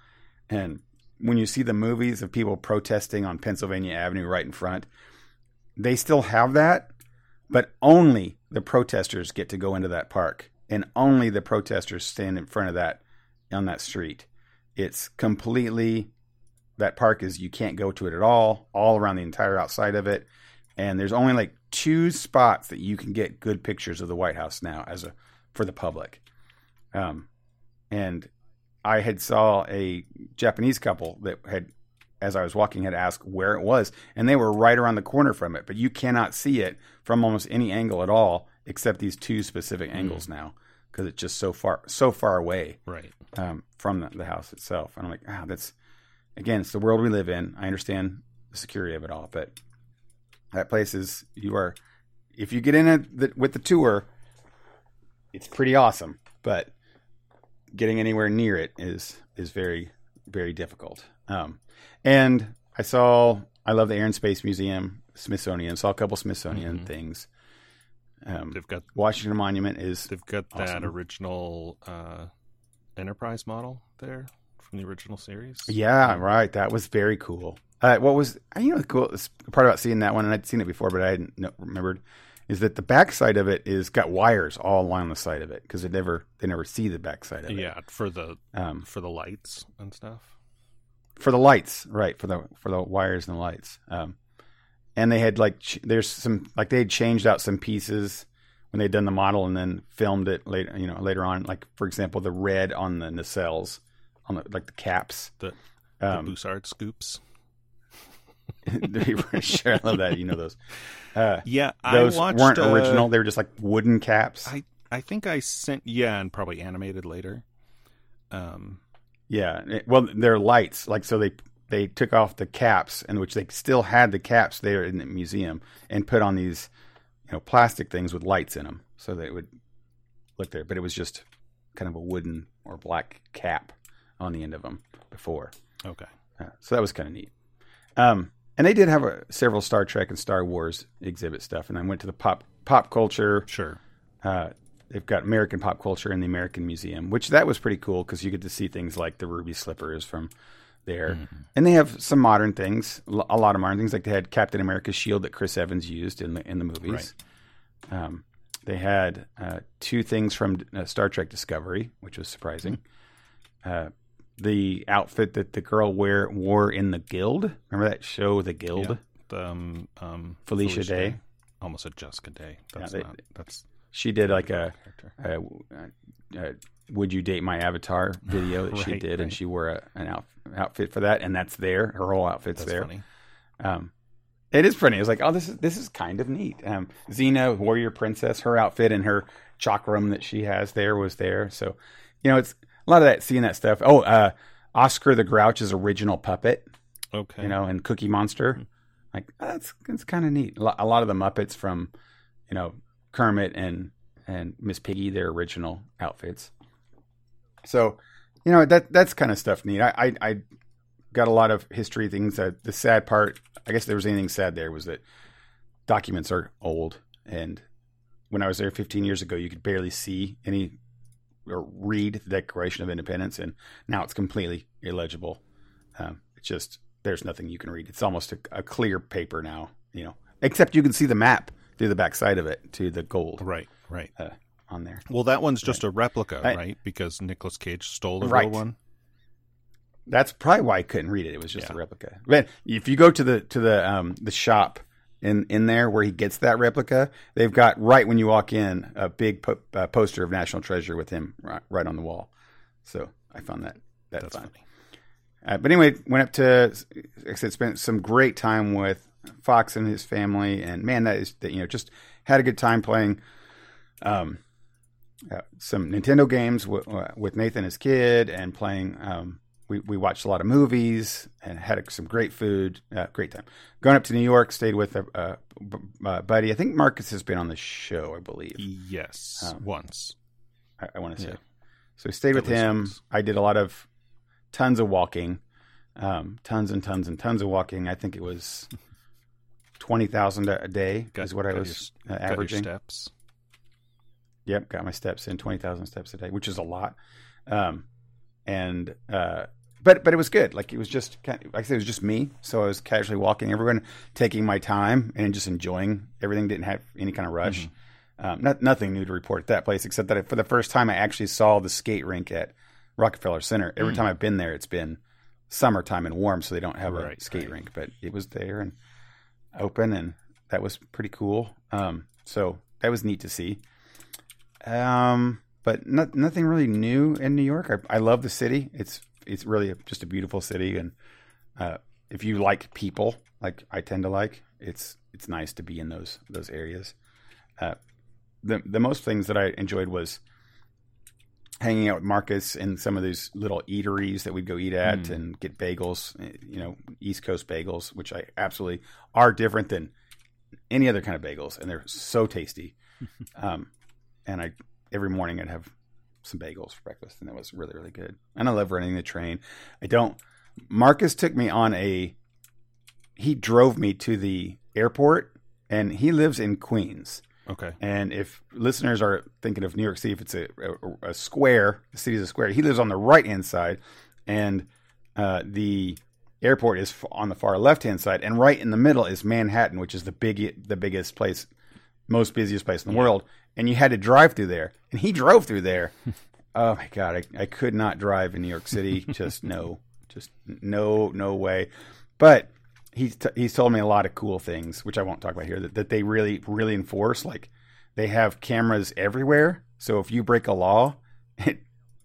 And when you see the movies of people protesting on Pennsylvania Avenue right in front, they still have that, but only the protesters get to go into that park, and only the protesters stand in front of that on that street. It's completely. That park is, you can't go to it at all, all around the entire outside of it. And there's only like two spots that you can get good pictures of the White House now as a, for the public. Um, and I had saw a Japanese couple that had, as I was walking, had asked where it was, and they were right around the corner from it, but you cannot see it from almost any angle at all, except these two specific angles mm. now. Cause it's just so far, so far away right. um, from the, the house itself. And I'm like, ah, oh, that's, again, it's the world we live in. I understand the security of it all, but that place is, you are, if you get in it with the tour, it's pretty awesome, but getting anywhere near it is, is very, very difficult. Um, and I saw, I love the Air and Space Museum, Smithsonian, saw a couple Smithsonian mm-hmm. things. Um, they've got Washington Monument is, they've got that awesome. original, uh, Enterprise model there. From the original series, yeah, right. That was very cool. Uh, what was you know cool part about seeing that one, and I'd seen it before, but I hadn't no, remembered, is that the backside of it is got wires all along the side of it because they never they never see the backside of it. Yeah, for the um, for the lights and stuff. For the lights, right? For the for the wires and the lights. Um, and they had like ch- there's some like they had changed out some pieces when they'd done the model and then filmed it later. You know, later on, like for example, the red on the nacelles. On the, like the caps, the, um, the Bussard scoops. Sure, I love that. You know those. Uh, yeah, those I watched, weren't original. Uh, they were just like wooden caps. I, I think I sent yeah, and probably animated later. Um, yeah. It, well, they're lights. Like so, they they took off the caps, and which they still had the caps there in the museum, and put on these, you know, plastic things with lights in them, so that it would look there. But it was just kind of a wooden or black cap. On the end of them before. Okay. Uh, so that was kind of neat. Um, and they did have a, several Star Trek and Star Wars exhibit stuff. And I went to the pop, pop culture. Sure. Uh, they've got American pop culture in the American Museum, which that was pretty cool. Cause you get to see things like the ruby slippers from there mm-hmm. and they have some modern things, a lot of modern things. Like they had Captain America's shield that Chris Evans used in the, in the movies. Right. Um, they had, uh, two things from uh, Star Trek Discovery, which was surprising. Mm-hmm. Uh, The outfit that the girl wear wore in The Guild. Remember that show, The Guild? Yeah. Um, um, Felicia, Felicia Day. Day. Almost a Jessica Day. That's yeah, they, not, that's She did like a, a, a Would You Date My Avatar video that right, she did, right. and she wore a, an out, outfit for that, and that's there. Her whole outfit's that's there. Funny. Um, it is funny. It's like, oh, this is this is kind of neat. Um, Xena, Warrior Princess, her outfit and her chakram that she has there was there. So, you know, it's a lot of that, seeing that stuff. Oh, uh, Oscar the Grouch's original puppet. Okay. You know, and Cookie Monster. Mm-hmm. Like, oh, that's that's kind of neat. A lot, a lot of the Muppets from, you know, Kermit and and Miss Piggy, their original outfits. So, you know, that that's kind of stuff neat. I I, I got a lot of history things. That the sad part, I guess, if there was anything sad there, was that documents are old. And when I was there fifteen years ago, you could barely see any or read the Declaration of Independence, and now it's completely illegible. Um, it's just there's nothing you can read. It's almost a, a clear paper now, you know, except you can see the map through the backside of it to the gold. Right, right. Uh, on there. Well, that one's just right. a replica, I, right? Because Nicolas Cage stole the right. real one. That's probably why I couldn't read it. It was just yeah. a replica. But if you go to the to the um, the shop in, in there where he gets that replica, they've got right when you walk in a big po- uh, poster of National Treasure with him right, right on the wall. So I found that that that's fun. funny. Uh, but anyway, went up to I said, spent some great time with Fox and his family, and man, that is you know just had a good time playing. Um, Uh, some Nintendo games w- uh, with Nathan, his kid, and playing. Um, we we watched a lot of movies and had a, some great food. Uh, great time. Going up to New York, stayed with a, a, a buddy. I think Marcus has been on the show, I believe. Yes, um, once. I, I want to say. Yeah. So we stayed At with him. Once. I did a lot of tons of walking, um, tons and tons and tons of walking. I think it was twenty thousand a day got, is what I was your, uh, averaging. Got your steps. Yep, got my steps in, twenty thousand steps a day, which is a lot. Um, and uh, but but it was good. Like it was just kind of, like I said, it was just me. So I was casually walking everywhere, taking my time and just enjoying everything. Didn't have any kind of rush. Mm-hmm. Um, not nothing new to report at that place, except that for the first time I actually saw the skate rink at Rockefeller Center. Every mm. time I've been there, it's been summertime and warm, so they don't have right, a skate right. rink. But it was there and open, and that was pretty cool. Um, so that was neat to see. Um, but not, nothing really new in New York. I, I love the city. It's, it's really a, just a beautiful city. And, uh, if you like people, like I tend to like, it's, it's nice to be in those, those areas. Uh, the, the most things that I enjoyed was hanging out with Marcus in some of these little eateries that we'd go eat at mm. and get bagels, you know, East Coast bagels, which I absolutely are different than any other kind of bagels. And they're so tasty. um, And I every morning I'd have some bagels for breakfast, and that was really, really good. And I love running the train. I don't – Marcus took me on a – he drove me to the airport, and he lives in Queens. Okay. And if listeners are thinking of New York City, if it's a, a, a square, the city's a square, he lives on the right-hand side, and uh, the airport is on the far left-hand side, and right in the middle is Manhattan, which is the big, the biggest place, most busiest place in the yeah. world. And you had to drive through there. And he drove through there. Oh, my God. I, I could not drive in New York City. Just no. Just no, no way. But he's, t- he's told me a lot of cool things, which I won't talk about here, that, that they really, really enforce. Like, they have cameras everywhere. So if you break a law, it,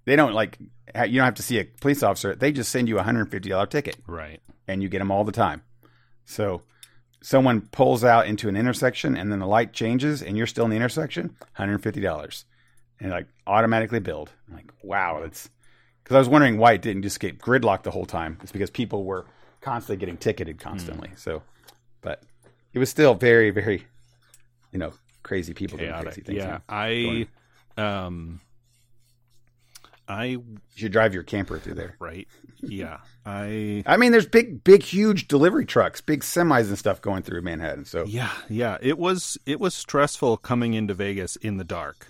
they don't, like, you don't have to see a police officer. They just send you a one hundred fifty dollars ticket. Right. And you get them all the time. So... someone pulls out into an intersection and then the light changes and you're still in the intersection, one hundred fifty dollars. And like automatically billed. I'm like, wow, that's because I was wondering why it didn't just get gridlocked the whole time. It's because people were constantly getting ticketed constantly. Mm. So, but it was still very, very, you know, crazy people doing crazy things. Yeah. I, um, I you should drive your camper through there. Right. Yeah. I I mean there's big big huge delivery trucks, big semis and stuff going through Manhattan. So Yeah, yeah. It was it was stressful coming into Vegas in the dark.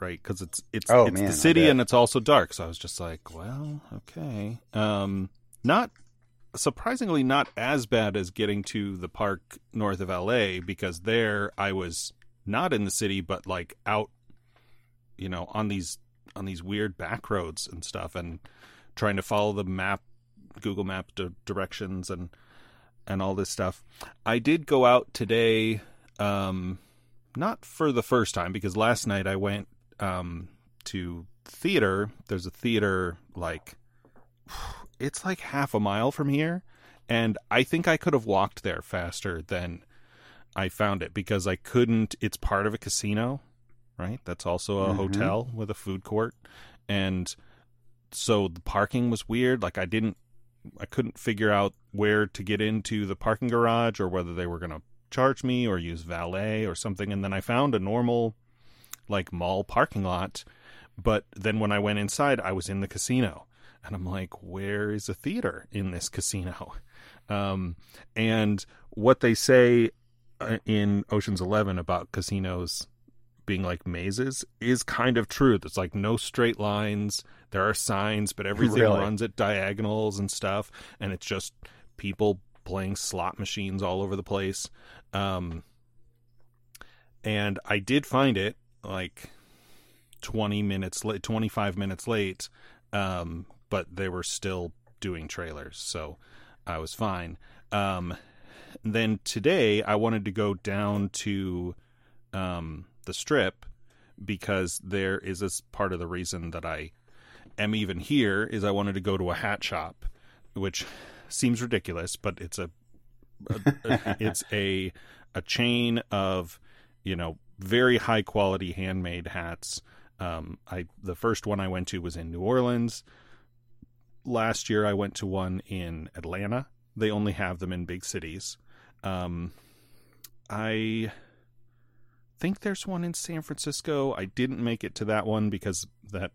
Right? Cuz it's it's oh, it's man, the city and it's also dark. So I was just like, well, okay. Um not surprisingly not as bad as getting to the park north of L A, because there I was not in the city but like out you know on these on these weird back roads and stuff and trying to follow the map, Google map d- directions and, and all this stuff. I did go out today. Um, not for the first time, because last night I went um, to theater. There's a theater, like, it's like half a mile from here. And I think I could have walked there faster than I found it, because I couldn't. It's part of a casino, right? That's also a mm-hmm. hotel with a food court. And so the parking was weird. Like, I didn't, I couldn't figure out where to get into the parking garage, or whether they were going to charge me or use valet or something. And then I found a normal, like, mall parking lot. But then when I went inside, I was in the casino. And I'm like, where is a theater in this casino? Um, and what they say in Ocean's Eleven about casinos being like mazes is kind of true. There's like no straight lines. There are signs, but everything really? runs at diagonals and stuff. And it's just people playing slot machines all over the place. Um, and I did find it like twenty minutes late, twenty-five minutes late. Um, but they were still doing trailers, so I was fine. Um, then today I wanted to go down to, um, the Strip, because there is this part of the reason that I am even here is I wanted to go to a hat shop, which seems ridiculous, but it's a, a, a it's a, a chain of, you know, very high quality handmade hats. Um, I, the first one I went to was in New Orleans. Last year I went to one in Atlanta. They only have them in big cities. Um, I think there's one in San Francisco. I didn't make it to that one because that,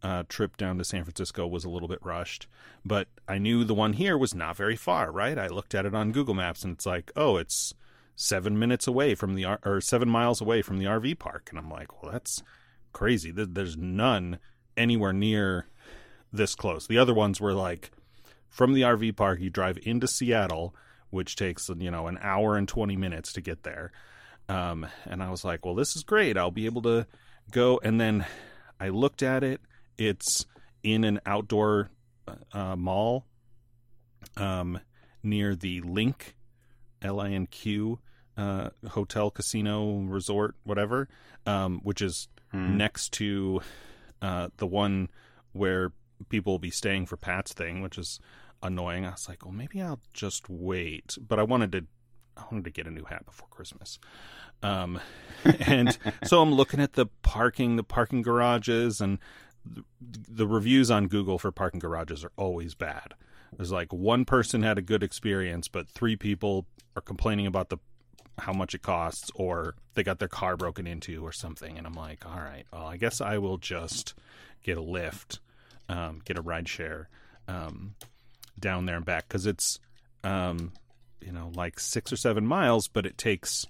uh, trip down to San Francisco was a little bit rushed, but I knew the one here was not very far, right? I looked at it on Google Maps and it's like, oh, it's seven minutes away from the, R- or seven miles away from the R V park. And I'm like, well, that's crazy. There's none anywhere near this close. The other ones were like from the R V park, you drive into Seattle, which takes, you know, an hour and twenty minutes to get there. Um, and I was like, well, this is great. I'll be able to go. And then I looked at it. It's in an outdoor uh, mall um, near the Link, L I N Q, uh, hotel, casino, resort, whatever, um, which is Hmm. next to uh, the one where people will be staying for Pat's thing, which is annoying. I was like, well, maybe I'll just wait. But I wanted to, I wanted to get a new hat before Christmas. Um, and so I'm looking at the parking, the parking garages, and the, the reviews on Google for parking garages are always bad. There's like one person had a good experience, but three people are complaining about the how much it costs, or they got their car broken into or something. And I'm like, all right, well, I guess I will just get a Lyft, um, get a ride share, um, down there and back. Cause it's, um, you know, like six or seven miles, but it takes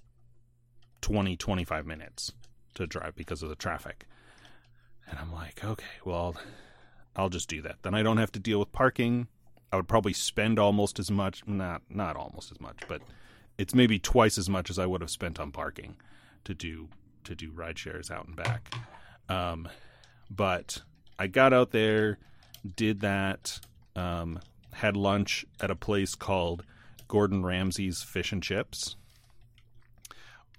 twenty, twenty-five minutes to drive because of the traffic. And I'm like, okay, well, I'll just do that. Then I don't have to deal with parking. I would probably spend almost as much, not, not almost as much, but it's maybe twice as much as I would have spent on parking to do to do ride shares out and back. Um, but I got out there, did that, um, had lunch at a place called Gordon Ramsay's Fish and Chips.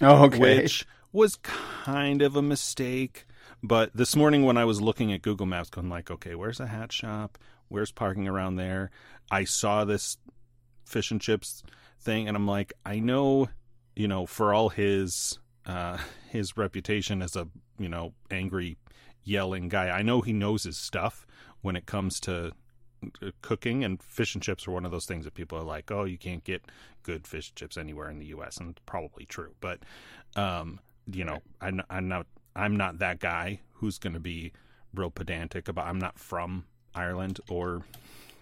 Oh, okay. Which was kind of a mistake. But this morning when I was looking at Google Maps, going like, okay, where's a hat shop? Where's parking around there? I saw this Fish and Chips thing, and I'm like, I know, you know, for all his uh his reputation as a, you know, angry yelling guy, I know he knows his stuff when it comes to cooking, and fish and chips are one of those things that people are like, oh, you can't get good fish and chips anywhere in the U S, and it's probably true, but um you know, I'm, I'm not I'm not that guy who's going to be real pedantic about, I'm not from Ireland or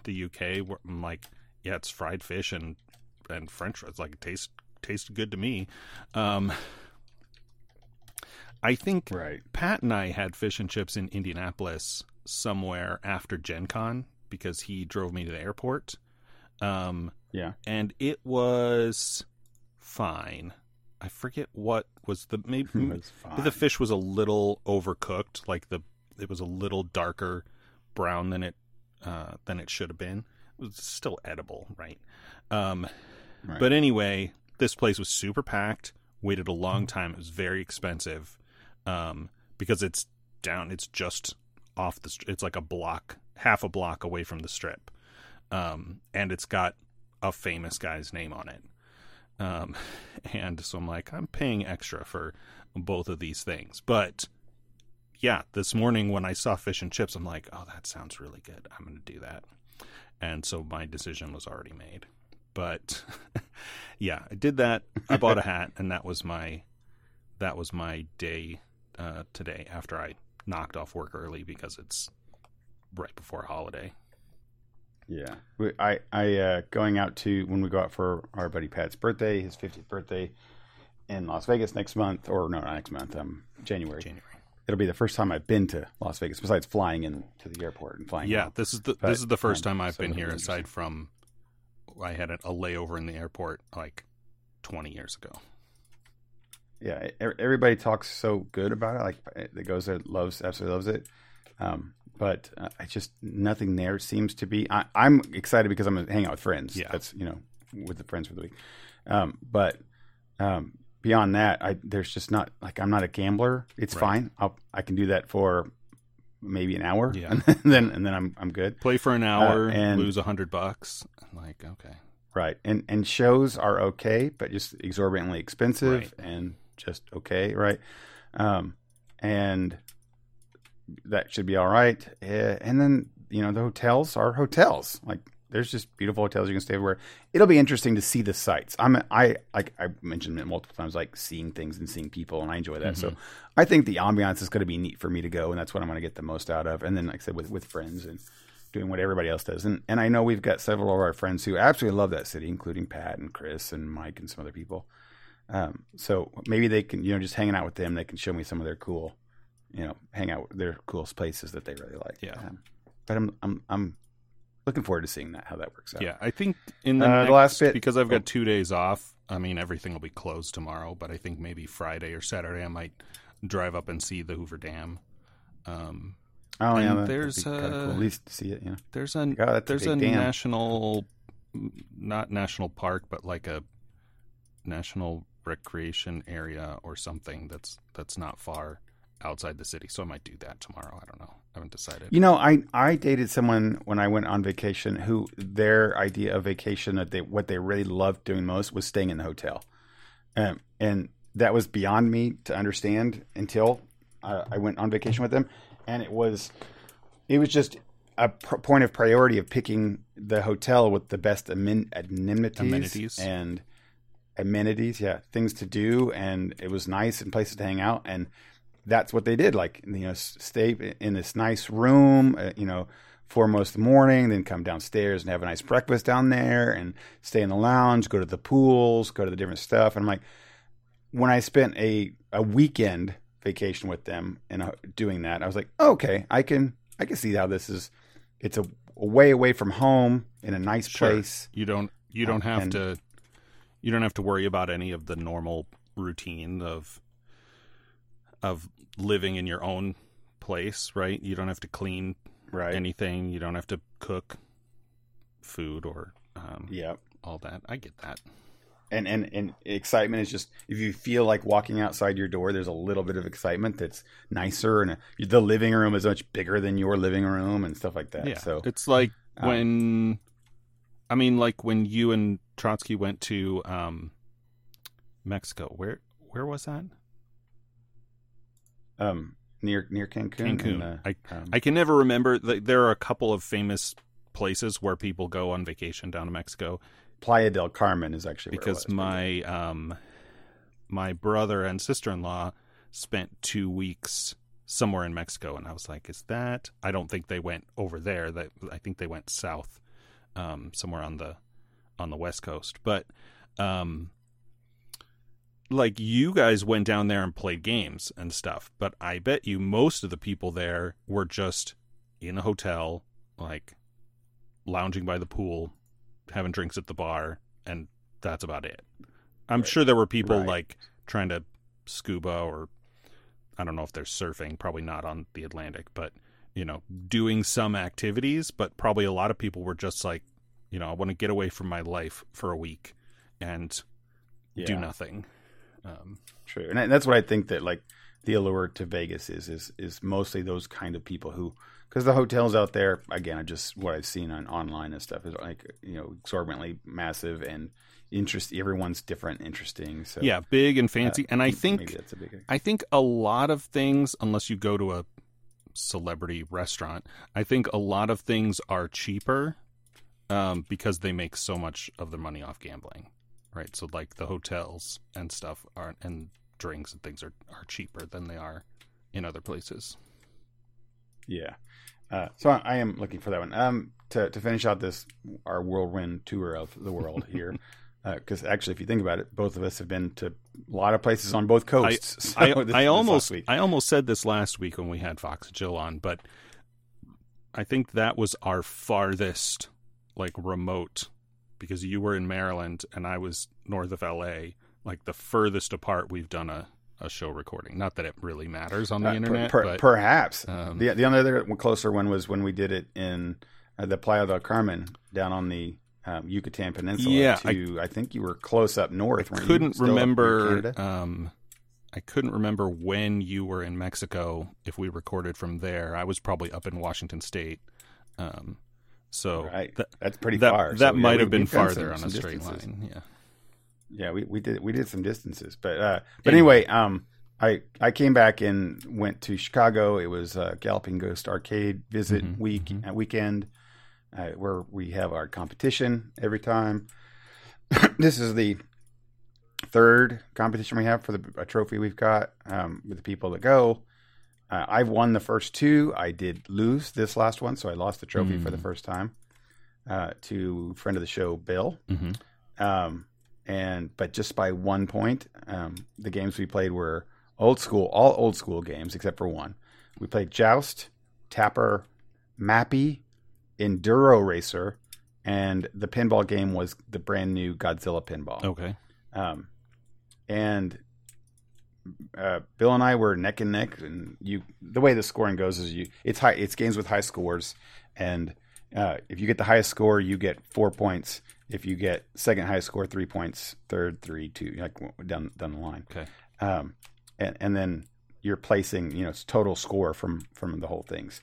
the U K where I'm like, yeah, it's fried fish and and French fries, like, it tastes tastes good to me. Um, I think right. Pat and I had fish and chips in Indianapolis somewhere after Gen Con, because he drove me to the airport. Um, yeah. And it was fine. I forget what was the, maybe but the fish was a little overcooked. Like the, it was a little darker brown than it, uh, than it should have been. It was still edible. Right. Um, Right. But anyway, this place was super packed. waited a long time. It was very expensive um, because it's down. It's just off the. It's like a block, half a block away from the strip, um, and it's got a famous guy's name on it. Um, and so I'm like, I'm paying extra for both of these things. But yeah, this morning when I saw fish and chips, I'm like, oh, that sounds really good. I'm going to do that. And so my decision was already made. But yeah, I did that. I bought a hat, and that was my, that was my day, uh, today after I knocked off work early because it's right before holiday. Yeah, I, I, uh, going out to, when we go out for our buddy Pat's birthday, his fiftieth birthday in Las Vegas next month, or no, not next month, um, January. January. It'll be the first time I've been to Las Vegas, besides flying in to the airport and flying. Yeah, out. this is the but, this is the first time I've so been here, aside from I had a layover in the airport like twenty years ago. Yeah, everybody talks so good about it. Like that goes there, loves absolutely loves it. Um, but uh, I just nothing there seems to be. I, I'm excited because I'm gonna hang out with friends. Yeah, that's you know with the friends for the week. Um, but. Um, Beyond that, I there's just not like I'm not a gambler. It's right. fine. I'll, I can do that for maybe an hour, yeah. and then and then I'm I'm good. Play for an hour uh, and lose a hundred bucks. I'm like okay, right. And and shows are okay, but just exorbitantly expensive right. and just okay, right? Um, and that should be all right. Uh, and then you know the hotels are hotels. Like there's just beautiful hotels you can stay everywhere. It'll be interesting to see the sights. I'm I like I mentioned it multiple times, like seeing things and seeing people, and I enjoy that. Mm-hmm. So I think the ambiance is going to be neat for me to go, and that's what I'm going to get the most out of. And then, like I said, with, with friends and doing what everybody else does. And and I know we've got several of our friends who absolutely love that city, including Pat and Chris and Mike and some other people. Um, so maybe they can, you know, just hanging out with them, they can show me some of their cool, you know, hang out with their coolest places that they really like. Yeah. Um, but I'm I'm I'm. Looking forward to seeing that how that works out. Yeah, I think in the, uh, next, the last bit because I've got two days off. I mean, everything will be closed tomorrow, but I think maybe Friday or Saturday I might drive up and see the Hoover Dam. Um, oh yeah, that, there's a, cool. At least to see it. Yeah, there's a oh, that's there's a, a national, not national park, but like a national recreation area or something that's that's not far outside the city, so I might do that tomorrow. I don't know. I haven't decided. You know, I I dated someone when I went on vacation who their idea of vacation that they what they really loved doing most was staying in the hotel, um, and that was beyond me to understand until uh, I went on vacation with them, and it was it was just a pr- point of priority of picking the hotel with the best amin- amenities, amenities and amenities, yeah, things to do, and it was nice and places to hang out and. That's what they did. Like, you know, stay in this nice room, uh, you know, for most of the morning, then come downstairs and have a nice breakfast down there and stay in the lounge, go to the pools, go to the different stuff. And I'm like, when I spent a, a weekend vacation with them and uh, doing that, I was like, oh, okay, I can, I can see how this is. It's a, a way away from home in a nice sure. place. You don't, you don't have uh, and, to, you don't have to worry about any of the normal routine of, of living in your own place, right? You don't have to clean right. anything. You don't have to cook food or um, yeah, all that. I get that. And, and and excitement is just, if you feel like walking outside your door, there's a little bit of excitement that's nicer. And a, the living room is much bigger than your living room and stuff like that. Yeah. So it's like um, when, I mean, like when you and Trotsky went to um, Mexico, where, where was that? Um, near near Cancun. Cancun. And, uh, I um, I can never remember. The, there are a couple of famous places where people go on vacation down to Mexico. Playa del Carmen is actually where because it was, my um my brother and sister-in-law spent two weeks somewhere in Mexico, and I was like, "Is that?" I don't think they went over there. That I think they went south, um, somewhere on the on the West Coast. But um. Like, you guys went down there and played games and stuff, but I bet you most of the people there were just in a hotel, like, lounging by the pool, having drinks at the bar, and that's about it. I'm right. sure there were people, right. like, trying to scuba or, I don't know if they're surfing, probably not on the Atlantic, but, you know, doing some activities, but probably a lot of people were just like, you know, I want to get away from my life for a week and yeah. do nothing. Um, True. And that's what I think that, like, the allure to Vegas is, is, is mostly those kind of people who, because the hotels out there, again, I just, what I've seen on online and stuff is, like, you know, exorbitantly massive and interest. Everyone's different, interesting. So yeah, big and fancy. Uh, and I think, maybe that's a big thing. I think a lot of things, unless you go to a celebrity restaurant, I think a lot of things are cheaper um, because they make so much of their money off gambling. Right. So, like, the hotels and stuff are, and drinks and things are, are cheaper than they are in other places. Yeah. Uh, so I, I am looking for that one. Um, to, to finish out this, our whirlwind tour of the world here, because uh, actually, if you think about it, both of us have been to a lot of places on both coasts. I, so I, this, I almost, I almost said this last week when we had Fox and Jill on, but I think that was our farthest, like, remote, because you were in Maryland and I was north of L A, like the furthest apart we've done a, a show recording. Not that it really matters on the uh, internet. Per, per, but, perhaps. Um, the the other closer one was when we did it in uh, the Playa del Carmen down on the um, Yucatan Peninsula. Yeah, to, I, I think you were close up north. I couldn't remember. Um, I couldn't remember when you were in Mexico, if we recorded from there. I was probably up in Washington State. Um So right. that, that's pretty that, far. That, so, that yeah, might we, have been farther some, on some a straight distances. Line. Yeah. Yeah. We, we did, we did some distances, but, uh, but anyway, anyway um, I, I came back and went to Chicago. It was a Galloping Ghost arcade visit mm-hmm, week mm-hmm. Uh, weekend, uh, where we have our competition every time. This is the third competition we have for the a trophy we've got, um, with the people that go. Uh, I've won the first two. I did lose this last one, so I lost the trophy mm-hmm. for the first time uh, to friend of the show, Bill. Mm-hmm. Um, and but just by one point. Um, the games we played were old school, all old school games except for one. We played Joust, Tapper, Mappy, Enduro Racer, and the pinball game was the brand new Godzilla pinball. Okay. Um, and... Uh, Bill and I were neck and neck, and you. The way the scoring goes is you. It's high. It's games with high scores, and uh, if you get the highest score, you get four points. If you get second highest score, three points. Third, three, two, like down down the line. Okay. Um, and and then you're placing, you know, total score from from the whole things.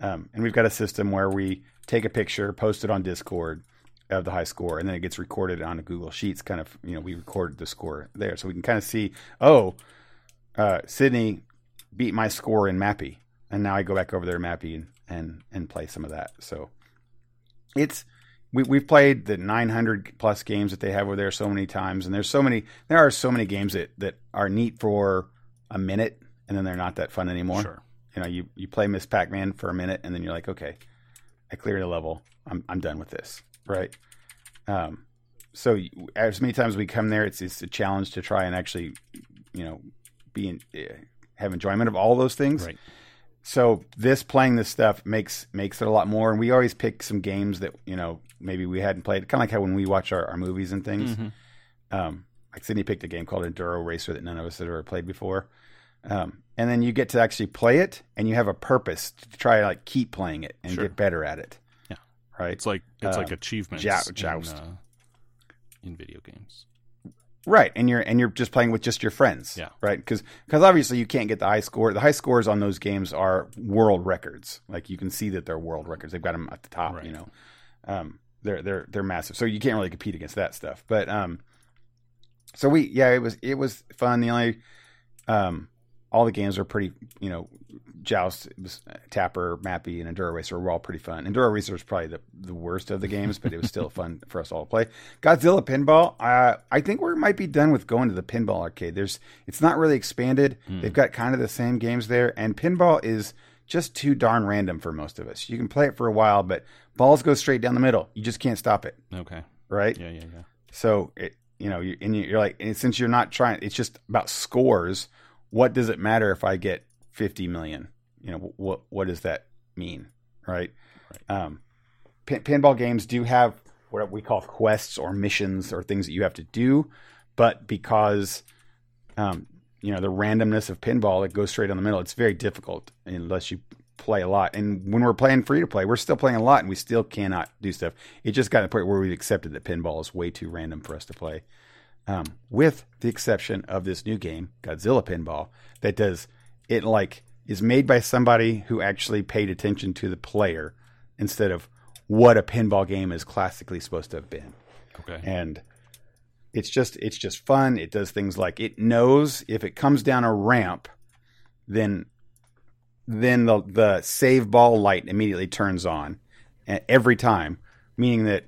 Um, and we've got a system where we take a picture, post it on Discord of the high score, and then it gets recorded on a Google Sheets. Kind of, you know, we record the score there, so we can kind of see. Oh. Uh, Sydney beat my score in Mappy, and now I go back over there to Mappy and, and, and play some of that. So it's we we've played the nine hundred plus games that they have over there so many times, and there's so many there are so many games that, that are neat for a minute, and then they're not that fun anymore. Sure. You know, you, you play Miss Pac-Man for a minute, and then you're like, okay, I cleared a level, I'm I'm done with this, right? Um, so as many times we come there, it's it's a challenge to try and actually, you know. Be in, uh, have enjoyment of all those things. Right. So this playing this stuff makes makes it a lot more. And we always pick some games that, you know, maybe we hadn't played. Kind of like how when we watch our, our movies and things. Mm-hmm. Um, like Sydney picked a game called Enduro Racer that none of us had ever played before. Um, and then you get to actually play it, and you have a purpose to try to, like, keep playing it and sure. get better at it. Yeah. Right. It's like it's um, like achievements. Jou- joust in, uh, in video games. Right, and you're and you're just playing with just your friends, yeah. Right? Because obviously you can't get the high score. The high scores on those games are world records. Like, you can see that they're world records. They've got them at the top. Right. You know, um, they're they're they're massive. So you can't really compete against that stuff. But um, so we yeah, it was it was fun. The only um, all the games are pretty. You know, Joust, Tapper, Mappy, and Enduro Racer were all pretty fun. Enduro Racer was probably the, the worst of the games, but it was still fun for us all to play. Godzilla pinball, uh, I think we might be done with going to the pinball arcade. There's, it's not really expanded. Mm. They've got kind of the same games there, and pinball is just too darn random for most of us. You can play it for a while, but balls go straight down the middle. You just can't stop it. Okay. Right? Yeah, yeah, yeah. So, it, you know, you're, and you're like, and since you're not trying, it's just about scores. What does it matter if I get fifty million? You know, what what does that mean, right? right. Um, pin, pinball games do have what we call quests or missions or things that you have to do, but because, um, you know, the randomness of pinball, it goes straight down the middle. It's very difficult unless you play a lot. And when we're playing free-to-play, we're still playing a lot, and we still cannot do stuff. It just got to the point where we've accepted that pinball is way too random for us to play. um, with the exception of this new game, Godzilla Pinball, that does it like is made by somebody who actually paid attention to the player instead of what a pinball game is classically supposed to have been. Okay. And it's just it's just fun. It does things like it knows if it comes down a ramp, then then the the save ball light immediately turns on every time, meaning that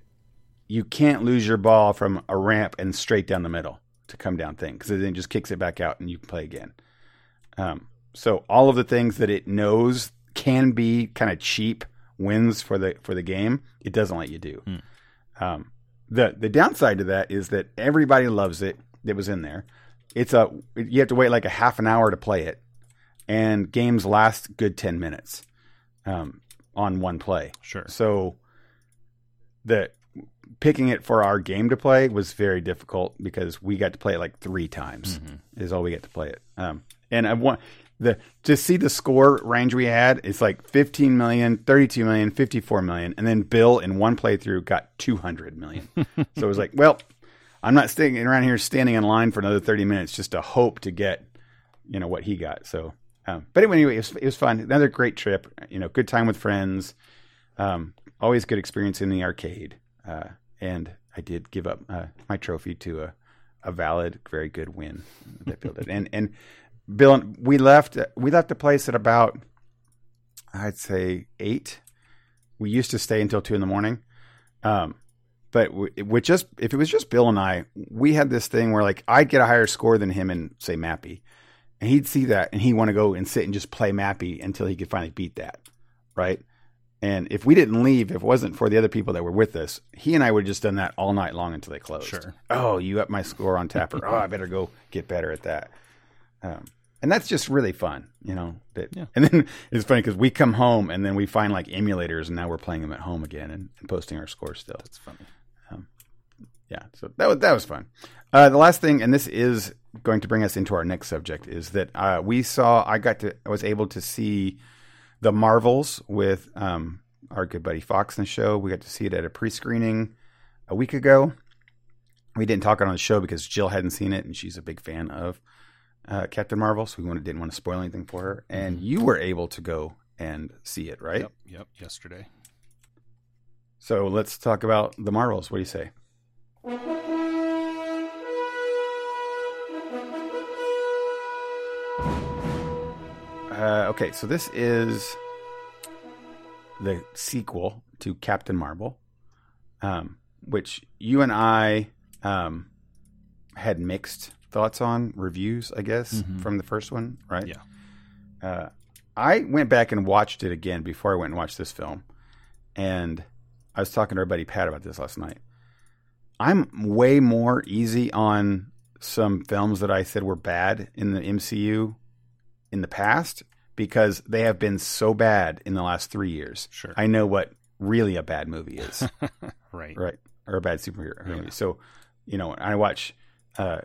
you can't lose your ball from a ramp and straight down the middle to come down thing, because it then just kicks it back out and you can play again. Um, so all of the things that it knows can be kind of cheap wins for the for the game, it doesn't let you do. Hmm. Um, the the downside to that is that everybody loves it that was in there. It's a you have to wait like a half an hour to play it, and games last good ten minutes um, on one play. Sure. So the picking it for our game to play was very difficult because we got to play it like three times mm-hmm. is all we got to play it. Um, and I want the to see the score range we had. It's like fifteen million, thirty-two million, fifty-four million, and then Bill in one playthrough got two hundred million. So it was like, well, I'm not sitting around here standing in line for another thirty minutes just to hope to get, you know, what he got. So, um, but anyway, it was, it was fun. Another great trip. You know, good time with friends. Um, always good experience in the arcade. Uh, and I did give up uh, my trophy to a, a valid, very good win that Bill did. And and Bill, we left we left the place at about, I'd say eight. We used to stay until two in the morning, um, but we, we just if it was just Bill and I, we had this thing where like I'd get a higher score than him in say Mappy, and he'd see that and he'd want to go and sit and just play Mappy until he could finally beat that, right? And if we didn't leave, if it wasn't for the other people that were with us, he and I would have just done that all night long until they closed. Sure. Oh, you upped my score on Tapper. Oh, I better go get better at that. Um, and that's just really fun, you know. That, yeah. And then it's funny because we come home and then we find like emulators and now we're playing them at home again and, and posting our scores still. That's funny. Um, yeah. So that was, that was fun. Uh, the last thing, and this is going to bring us into our next subject, is that uh, we saw, I got to, I was able to see The Marvels with um, our good buddy Fox in the show. We got to see it at a pre-screening a week ago. We didn't talk it on the show because Jill hadn't seen it, and she's a big fan of uh, Captain Marvel, so we wanted, didn't want to spoil anything for her. And you were able to go and see it, right? Yep, yep, yesterday. So let's talk about The Marvels. What do you say? Uh, okay, so this is the sequel to Captain Marvel, um, which you and I um, had mixed thoughts on, reviews, I guess, mm-hmm. from the first one, right? Yeah. Uh, I went back and watched it again before I went and watched this film, and I was talking to our buddy Pat about this last night. I'm way more easy on some films that I said were bad in the M C U in the past because they have been so bad in the last three years. Sure. I know what really a bad movie is. Right. Right. Or a bad superhero yeah. movie. So, you know, I watch uh,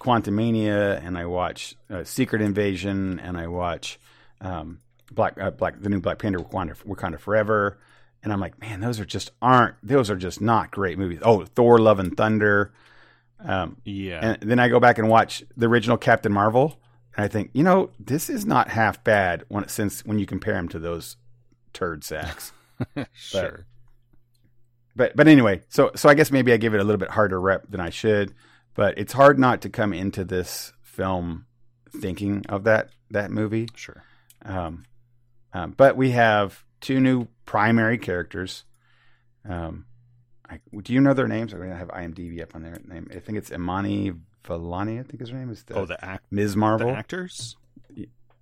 Quantumania and I watch uh, Secret Invasion and I watch um, Black, uh, Black, the new Black Panther Wakanda, Wakanda Forever. And I'm like, man, those are just aren't, those are just not great movies. Oh, Thor, Love and Thunder. Um, yeah. And then I go back and watch the original Captain Marvel. And I think, you know, this is not half bad when since when you compare him to those turd sacks. Sure. But, but but anyway, so so I guess maybe I give it a little bit harder rep than I should, but it's hard not to come into this film thinking of that that movie. Sure. Um, um, but we have two new primary characters. Um, I, do you know their names? I mean, I have IMDb up on their name. I think it's Imani Valani, I think his name is. The, oh, the act- Miz Marvel. The actors?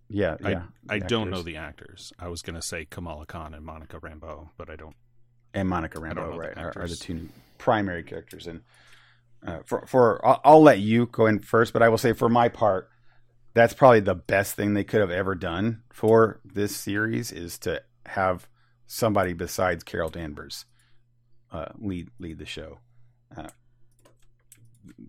Yeah, yeah. I, I don't know the actors. I was going to say Kamala Khan and Monica Rambeau, but I don't. And Monica Rambeau, right, the are, are the two primary characters. And uh, for for I'll, I'll let you go in first, but I will say for my part, that's probably the best thing they could have ever done for this series is to have somebody besides Carol Danvers uh, lead lead the show. Uh,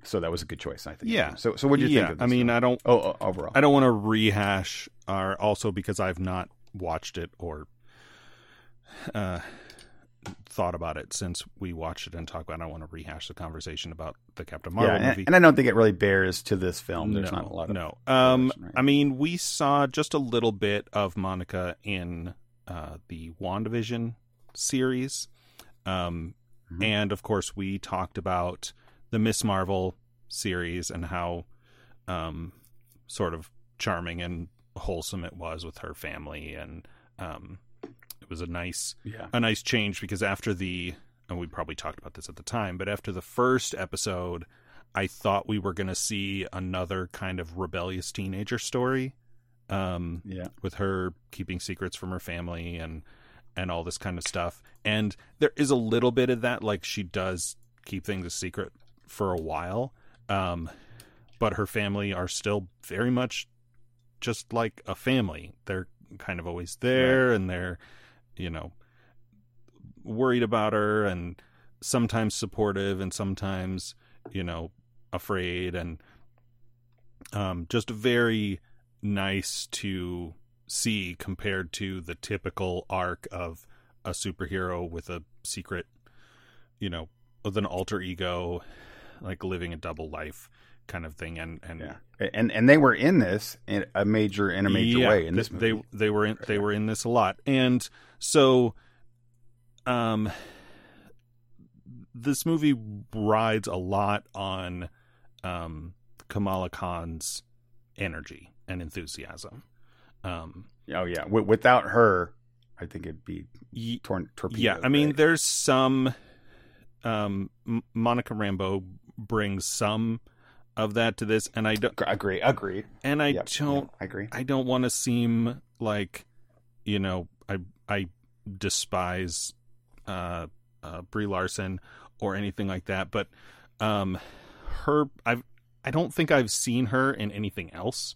So that was a good choice, I think. Yeah. So, so what do you yeah. think of this? I mean, film? I don't. Oh, overall, I don't want to rehash. Our, also, because I've not watched it or uh, thought about it since we watched it and talked about it. I don't want to rehash the conversation about the Captain Marvel yeah, and, movie. And I don't think it really bears to this film. There's no, not a lot of... No. Um, right. I mean, we saw just a little bit of Monica in uh, the WandaVision series. Um, mm-hmm. And, of course, we talked about the Miss Marvel series and how um, sort of charming and wholesome it was with her family, and um it was a nice yeah. a nice change, because after the and we probably talked about this at the time, but after the first episode I thought we were gonna see another kind of rebellious teenager story, um yeah with her keeping secrets from her family and and all this kind of stuff. And there is a little bit of that, like she does keep things a secret for a while, um but her family are still very much just like a family. They're kind of always there, right. and they're, you know, worried about her, and sometimes supportive, and sometimes, you know, afraid, and um, just very nice to see compared to the typical arc of a superhero with a secret, you know, with an alter ego, like living a double life kind of thing. And and yeah. and and they were in this in a major in a major yeah, way in this movie. they they were in they were in this a lot. And so um this movie rides a lot on um Kamala Khan's energy and enthusiasm. um oh yeah w- without her I think it'd be torn torpedoed. yeah I mean, right? There's some um Monica Rambeau brings some of that to this, and I don't agree agree and I yep, don't yep, I agree I don't want to seem like, you know, I I despise uh, uh Brie Larson or anything like that, but um her I've I don't think I've seen her in anything else,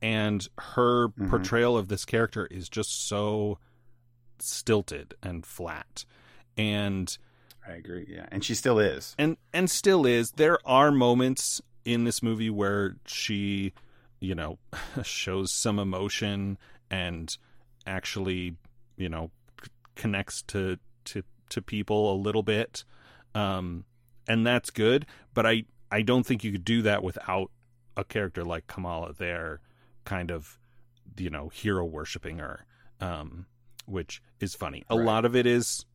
and her mm-hmm. portrayal of this character is just so stilted and flat, and I agree yeah and she still is and and still is there are moments in this movie where she, you know, shows some emotion and actually, you know, c- connects to, to, to people a little bit. Um, and that's good. But I, I don't think you could do that without a character like Kamala there kind of, you know, hero worshiping her, um, which is funny. Right. A lot of it is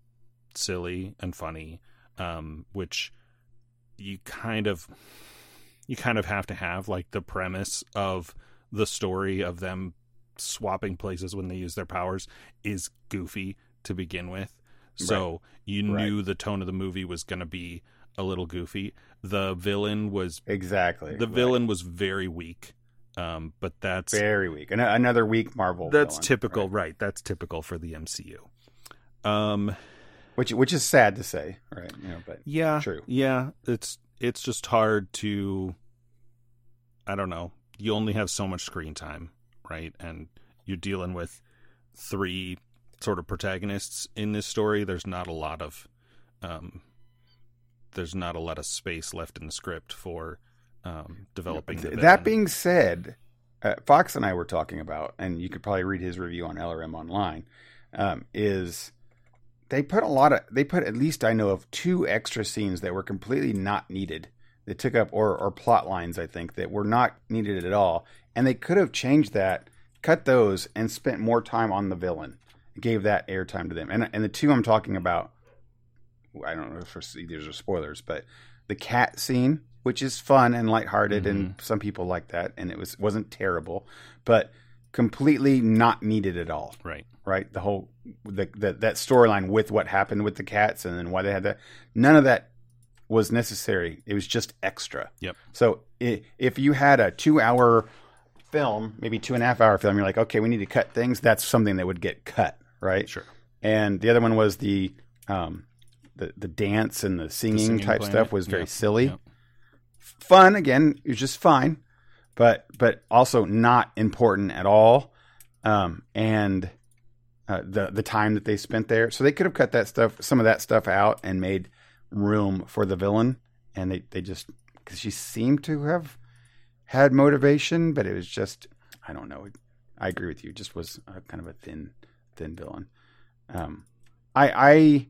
silly and funny, um, which you kind of... You kind of have to have, like, the premise of the story of them swapping places when they use their powers is goofy to begin with. So right. you right. knew the tone of the movie was going to be a little goofy. The villain was exactly the villain right. was very weak. Um, but that's very weak. An- another weak Marvel. That's villain, typical. Right. right. That's typical for the M C U. Um, which, which is sad to say. Right. You know, but yeah. True. Yeah. It's, It's just hard to, I don't know, you only have so much screen time, right? And you're dealing with three sort of protagonists in this story. There's not a lot of, um, there's not a lot of space left in the script for um, developing. The that being said, uh, Fox and I were talking about, and you could probably read his review on L R M Online, um, is... They put a lot of, they put at least I know of two extra scenes that were completely not needed that took up or, or plot lines, I think, that were not needed at all. And they could have changed that, cut those, and spent more time on the villain. Gave that airtime to them. And and the two I'm talking about, I don't know if these are spoilers, but the cat scene, which is fun and lighthearted, mm-hmm. and some people like that, and it was wasn't terrible, but completely not needed at all. Right. Right. The whole, the, the that storyline with what happened with the cats and then why they had that. None of that was necessary. It was just extra. Yep. So it, if you had a two hour film, maybe two and a half hour film, you're like, okay, we need to cut things. That's something that would get cut. Right. Sure. And the other one was the, um, the, the dance and the singing, the singing type planet. Stuff was very yep. silly. Yep. Fun. Again, it was just fine, but, but also not important at all. Um, and, Uh, the the time that they spent there, so they could have cut that stuff, some of that stuff out, and made room for the villain. And they they just because she seemed to have had motivation, but it was just I don't know. I agree with you. Just was a, kind of a thin thin villain. Um, I I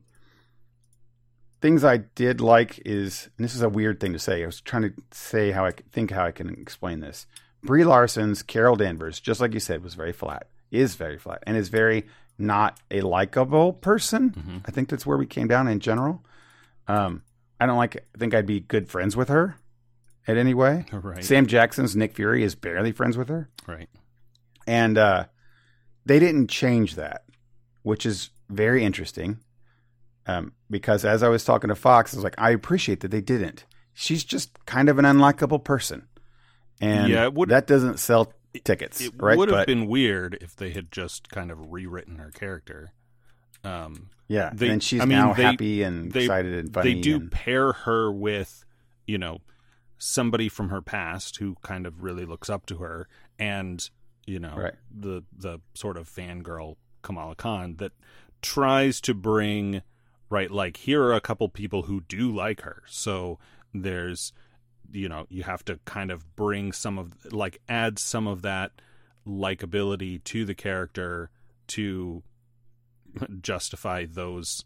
things I did like is, and this is a weird thing to say. I was trying to say how I think how I can explain this. Brie Larson's Carol Danvers, just like you said, was very flat, is very flat, and is very not a likable person. Mm-hmm. I think that's where we came down in general. Um, I don't like, I think I'd be good friends with her in any way. Right. Sam Jackson's Nick Fury is barely friends with her. Right. And uh, they didn't change that, which is very interesting. Um, because as I was talking to Fox, I was like, I appreciate that they didn't. She's just kind of an unlikable person. And yeah, it would, that doesn't sell tickets, it, it right? It would have but, been weird if they had just kind of rewritten her character. Um, yeah, they, and she's I mean, now they, happy and they, excited and funny. They do and, pair her with, you know, somebody from her past who kind of really looks up to her and, you know, right. the the sort of fangirl Kamala Khan that tries to bring... Right, like here are a couple people who do like her. So there's, you know, you have to kind of bring some of, like, add some of that likability to the character to justify those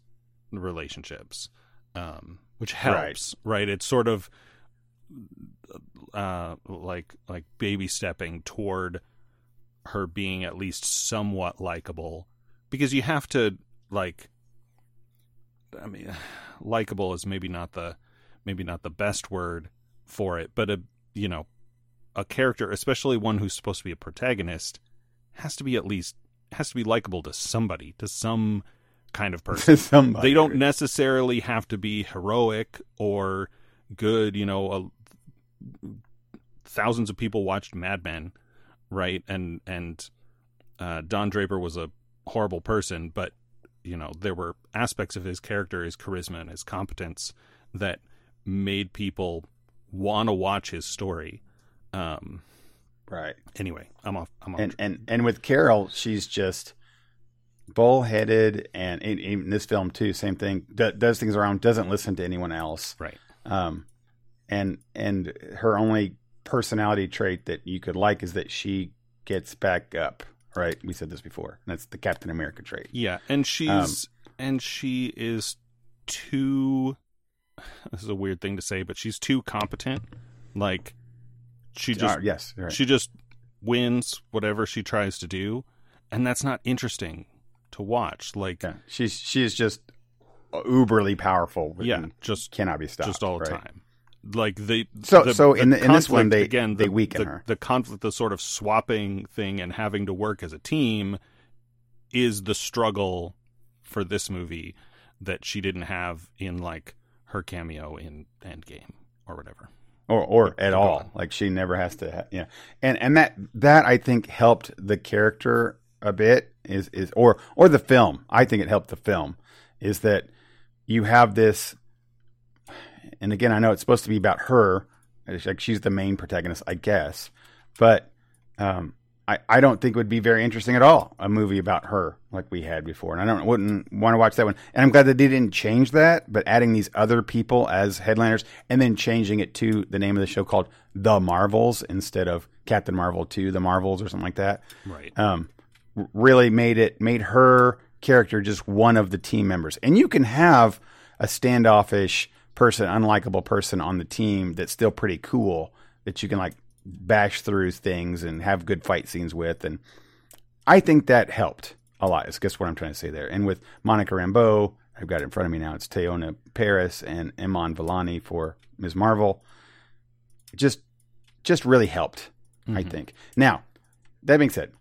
relationships, um, which helps, right. right? It's sort of uh, like like baby stepping toward her being at least somewhat likable, because you have to like. I mean, likable is maybe not the maybe not the best word for it, but a you know, a character, especially one who's supposed to be a protagonist, has to be at least has to be likable to somebody, to some kind of person. Somebody. They don't necessarily have to be heroic or good. You know, a, thousands of people watched Mad Men, right? And and uh, Don Draper was a horrible person, but. You know, there were aspects of his character, his charisma and his competence that made people want to watch his story. Um, right. Anyway, I'm off. I'm off. And, and, and with Carol, she's just bullheaded. And in this film, too, same thing, d- does things around, doesn't listen to anyone else. Right. Um, and, and her only personality trait that you could like is that she gets back up. Right, we said this before. That's the Captain America trait. Yeah, and she's um, and she is too. This is a weird thing to say, but she's too competent. Like she just uh, yes, right. She just wins whatever she tries to do, and that's not interesting to watch. Like yeah, she's she is just uberly powerful. Yeah, just cannot be stopped. Just all the right? time. Like the so the, so in, the the, conflict, in this one they again the, they weaken the, her. The conflict, the sort of swapping thing, and having to work as a team is the struggle for this movie that she didn't have in like her cameo in Endgame or whatever, or or at Go all. On. Like she never has to, ha- yeah. And and that that I think helped the character a bit is is or or the film. I think it helped the film is that you have this. And again, I know it's supposed to be about her. Like she's the main protagonist, I guess. But um, I, I don't think it would be very interesting at all, a movie about her like we had before. And I don't wouldn't want to watch that one. And I'm glad that they didn't change that, but adding these other people as headliners and then changing it to the name of the show called The Marvels instead of Captain Marvel two, The Marvels or something like that. Right. Um, really made it made her character just one of the team members. And you can have a standoffish person, unlikable person on the team that's still pretty cool that you can like bash through things and have good fight scenes with. And I think that helped a lot. Is guess what I'm trying to say there. And with Monica Rambeau, I've got it in front of me now. It's Teyona Paris and Iman Vellani for Miz Marvel. Just, just really helped, mm-hmm. I think. Now, that being said,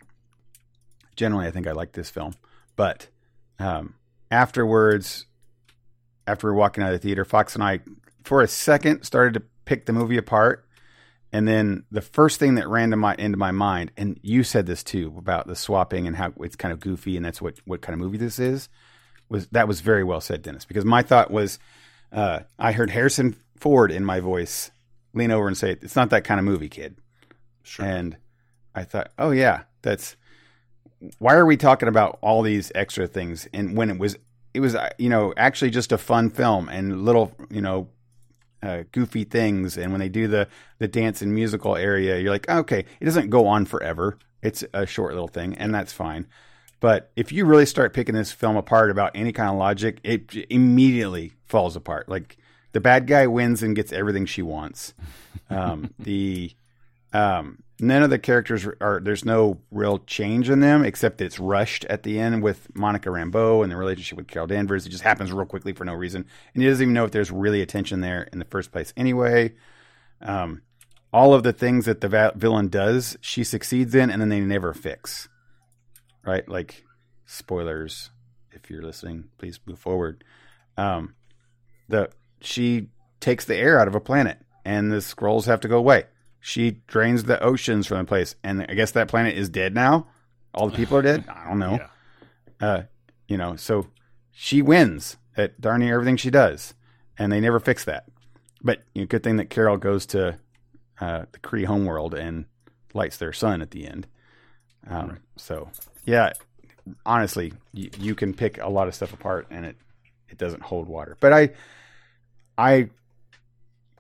generally I think I like this film, but um, afterwards, after we were walking out of the theater, Fox and I, for a second, started to pick the movie apart. And then the first thing that ran to my, into my mind, and you said this too, about the swapping and how it's kind of goofy and that's what, what kind of movie this is, was that was very well said, Dennis. Because my thought was, uh, I heard Harrison Ford in my voice lean over and say, it's not that kind of movie, kid. Sure. And I thought, oh yeah, that's, why are we talking about all these extra things? And when it was It was, you know, actually just a fun film and little, you know, uh, goofy things. And when they do the, the dance and musical area, you're like, okay, it doesn't go on forever. It's a short little thing, and that's fine. But if you really start picking this film apart about any kind of logic, it immediately falls apart. Like, the bad guy wins and gets everything she wants. Um, the um, none of the characters are, there's no real change in them, except it's rushed at the end with Monica Rambeau and the relationship with Carol Danvers. It just happens real quickly for no reason. And he doesn't even know if there's really a tension there in the first place anyway. Um, all of the things that the va- villain does, she succeeds in, and then they never fix. Right? Like, spoilers, if you're listening, please move forward. Um, the she takes the air out of a planet, and the Skrulls have to go away. She drains the oceans from the place, and I guess that planet is dead now? All the people are dead? I don't know. Yeah. Uh, you know, so she wins at darn near everything she does, and they never fix that. But you know, good thing that Carol goes to uh, the Kree homeworld and lights their sun at the end. Um, right. So... yeah, honestly, you, you can pick a lot of stuff apart, and it, it doesn't hold water. But I I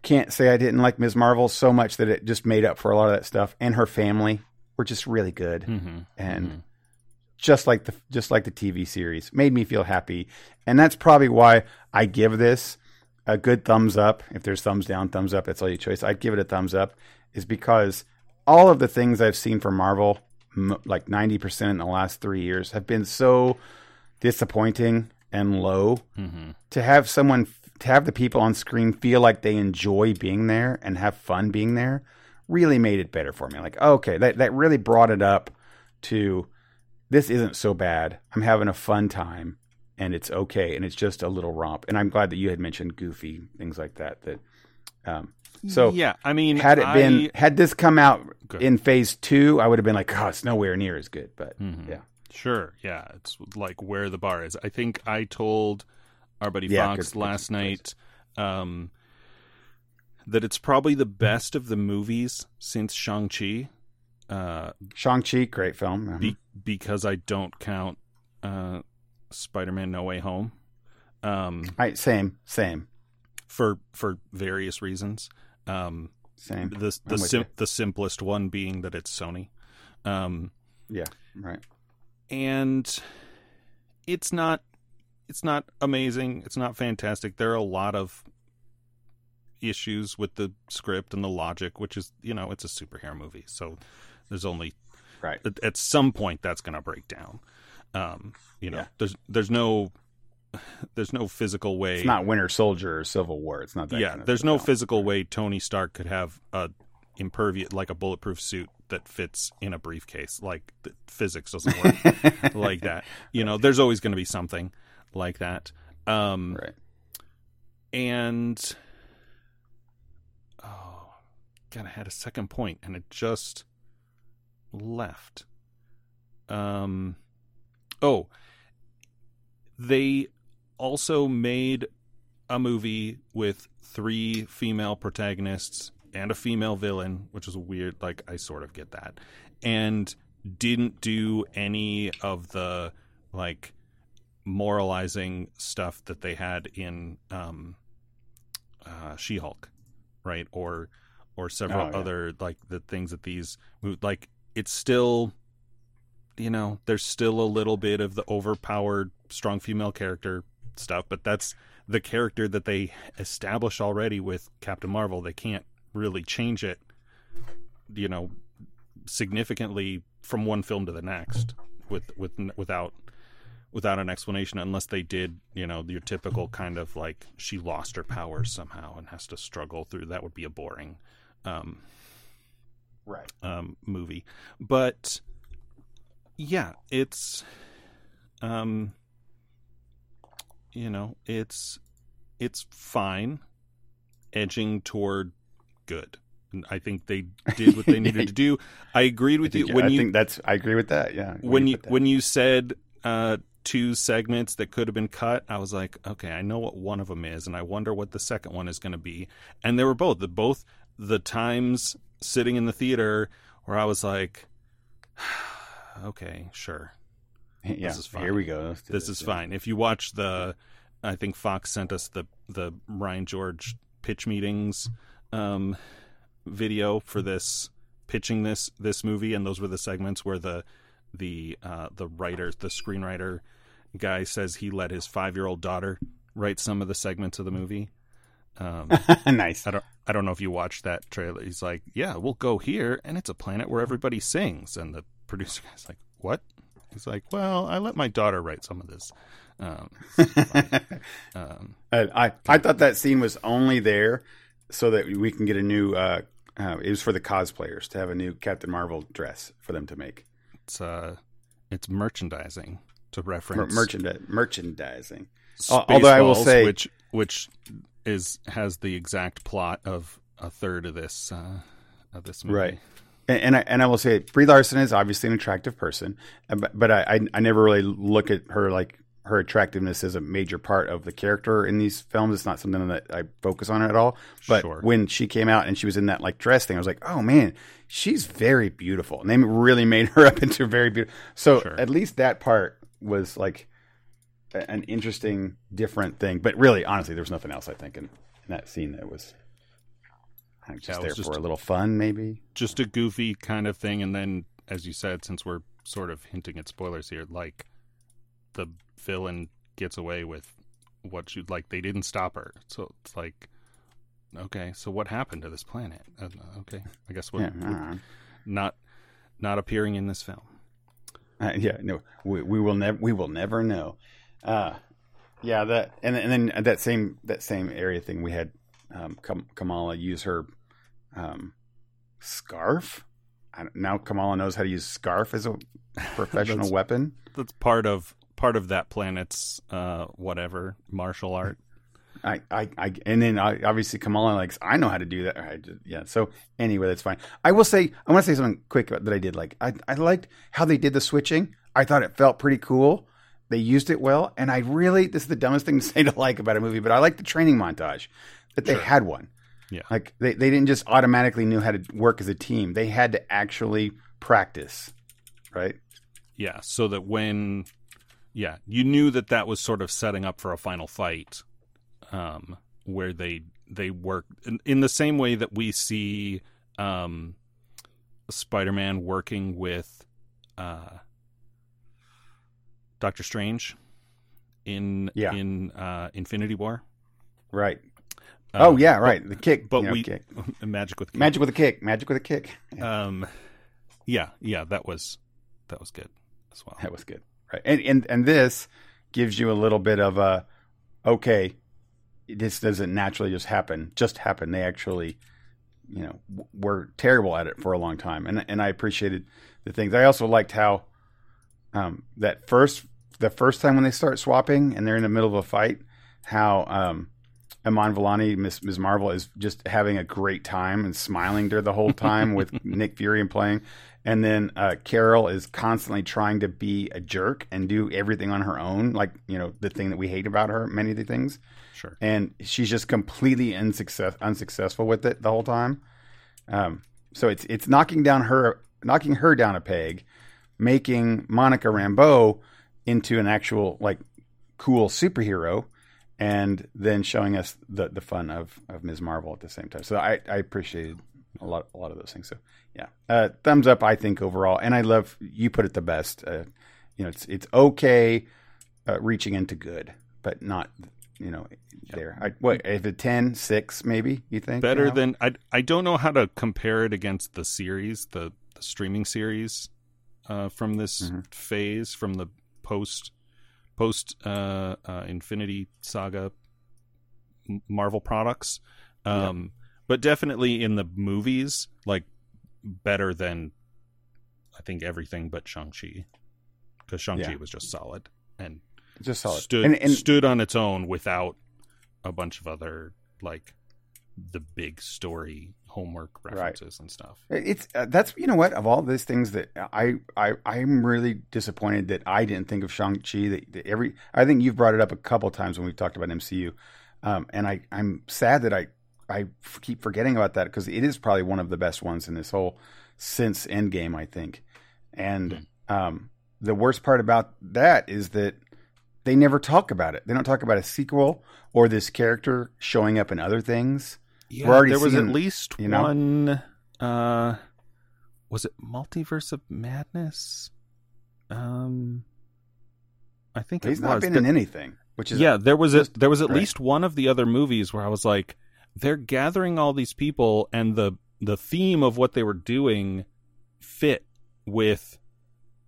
can't say I didn't like Miz Marvel so much that it just made up for a lot of that stuff. And her family were just really good, mm-hmm. and mm-hmm. just like the just like the T V series, made me feel happy. And that's probably why I give this a good thumbs up. If there's thumbs down, thumbs up, that's all your choice. I'd give it a thumbs up, is because all of the things I've seen from Marvel, like ninety percent in the last three years, have been so disappointing and low. Mm-hmm. To have someone, to have the people on screen feel like they enjoy being there and have fun being there, really made it better for me. Like, okay, that, that really brought it up to, this isn't so bad. I'm having a fun time, and it's okay. And it's just a little romp. And I'm glad that you had mentioned Goofy, things like that, that, um, So yeah, I mean, had it I, been had this come out good. in phase two, I would have been like, oh, it's nowhere near as good. But mm-hmm. yeah, sure, yeah, it's like where the bar is. I think I told our buddy yeah, Fox good, last good, night um, that it's probably the best of the movies since Shang-Chi. Uh, Shang-Chi, great film, mm-hmm. be- because I don't count uh, Spider-Man: No Way Home. Um, right, same, same for for various reasons. Um, Same. The the, sim- the simplest one being that it's Sony. Um, yeah, right. And it's not it's not amazing. It's not fantastic. There are a lot of issues with the script and the logic, which is, you know, it's a superhero movie, so there's only right at, at some point that's going to break down. Um, you know, yeah. there's there's no. There's no physical way. It's not Winter Soldier or Civil War. It's not that. Yeah, kind of there's no balance. Physical way Tony Stark could have a impervious, like a bulletproof suit that fits in a briefcase. Like, the physics doesn't work like that. You know, there's always going to be something like that. Um, right. And oh, God, I had a second point, and it just left. Um, oh, they. Also made a movie with three female protagonists and a female villain, which is weird. Like, I sort of get that, and didn't do any of the like moralizing stuff that they had in um, uh, She-Hulk, right? Or or several oh, yeah. other like the things that these like it's still. You know, there's still a little bit of the overpowered, strong female character stuff, but that's the character that they establish already with Captain Marvel. They can't really change it, you know, significantly from one film to the next with with without without an explanation, unless they did, you know, your typical kind of like she lost her powers somehow and has to struggle through. That would be a boring um, right um, movie, but. Yeah, it's, um, you know, it's, it's fine, edging toward good. And I think they did what they needed to do. I agreed with I think, you when I you think that's. I agree with that. Yeah. When you, you when you said uh, two segments that could have been cut, I was like, okay, I know what one of them is, and I wonder what the second one is going to be. And they were both the both the times sitting in the theater where I was like. Okay, sure. Yeah, this is fine. Here we go. This, this is yeah. fine. If you watch the, I think Fox sent us the the Ryan George pitch meetings um, video for this pitching this this movie, and those were the segments where the the uh, the writer, the screenwriter guy says he let his five-year-old daughter write some of the segments of the movie. Um, nice. I don't I don't know if you watched that trailer. He's like, yeah, we'll go here, and it's a planet where everybody sings. And the producer guy's like, what? He's like, well, I let my daughter write some of this. Um, um, I, I I thought that scene was only there so that we can get a new. Uh, uh, it was for the cosplayers to have a new Captain Marvel dress for them to make. It's uh, it's merchandising to reference Mer- merchandi- merchandising. Spaceballs, although I will say, which which is has the exact plot of a third of this uh, of this movie, right? And, and I and I will say, Brie Larson is obviously an attractive person, but, but I, I I never really look at her like. Her attractiveness is a major part of the character in these films. It's not something that I focus on at all. But sure. When she came out and she was in that like dress thing, I was like, oh man, she's very beautiful. And they really made her up into very beautiful. So sure. At least that part was like a- an interesting, different thing. But really, honestly, there was nothing else I think in, in that scene that was I think, just yeah, was there just for a little fun, maybe. Just a goofy kind of thing. And then, as you said, since we're sort of hinting at spoilers here, like the villain gets away with what you'd like. They didn't stop her. So it's like, okay, so what happened to this planet? Uh, okay. I guess we're, yeah, we're uh, not, not appearing in this film. Uh, yeah, no, we, we will never, we will never know. Uh, yeah. That, and, and then that same, that same area thing, we had, um, Kam- Kamala use her, um, scarf. I don't, now Kamala knows how to use scarf as a professional that's, weapon. That's part of, part of that planet's uh whatever martial art. I, I, I and then I, obviously Kamala likes I know how to do that. I just, yeah. So anyway, that's fine. I will say I want to say something quick that I did like. I I liked how they did the switching. I thought it felt pretty cool. They used it well, and I really this is the dumbest thing to say to like about a movie, but I like the training montage that sure. They had one. Yeah, like they they didn't just automatically knew how to work as a team. They had to actually practice, right? Yeah, so that when. Yeah, you knew that that was sort of setting up for a final fight um, where they they work in, in the same way that we see um, Spider-Man working with uh, Doctor Strange in yeah. in uh, Infinity War. Right. Um, oh, yeah, right. But, the kick. But you know, we kick. Magic with a kick. Magic with a kick. Magic with a kick. um, yeah, yeah, that was that was good as well. That was good. Right. And, and and this gives you a little bit of a, okay, this doesn't naturally just happen, just happen. They actually, you know, w- were terrible at it for a long time. And and I appreciated the things. I also liked how um, that first, the first time when they start swapping and they're in the middle of a fight, how um, Iman Vellani, Miss Miz Marvel, is just having a great time and smiling during the whole time with Nick Fury and playing. And then uh, Carol is constantly trying to be a jerk and do everything on her own, like, you know, the thing that we hate about her, many of the things. Sure. And she's just completely unsuccess- unsuccessful with it the whole time. Um, so it's it's knocking down her knocking her down a peg, making Monica Rambeau into an actual, like, cool superhero, and then showing us the, the fun of, of Miz Marvel at the same time. So I, I appreciated a lot a lot of those things. So. Yeah. Uh, thumbs up, I think, overall. And I love, you put it the best. Uh, you know, it's it's okay uh, reaching into good, but not, you know, yep. there. I, what, if a ten, six maybe, you think? Better now? Than, I I don't know how to compare it against the series, the, the streaming series uh, from this mm-hmm. phase, from the post, post uh, uh, Infinity Saga Marvel products. Um, yep. But definitely in the movies, like, better than I think everything but Shang-Chi, because Shang-Chi yeah. was just solid and just solid stood, and, and stood on its own without a bunch of other like the big story homework references right. and stuff. It's uh, that's you know what of all these things that I I I'm really disappointed that I didn't think of Shang-Chi. That, that every I think you've brought it up a couple times when we've talked about M C U, um, and I I'm sad that I. I keep forgetting about that because it is probably one of the best ones in this whole since Endgame, I think. And um, the worst part about that is that they never talk about it. They don't talk about a sequel or this character showing up in other things. Yeah, We're there was seeing, at least you know, one. Uh, was it Multiverse of Madness? Um, I think well, it he's was. not been there, in anything. Which is yeah, there was a, there was at right. least one of the other movies where I was like, they're gathering all these people, and the the theme of what they were doing fit with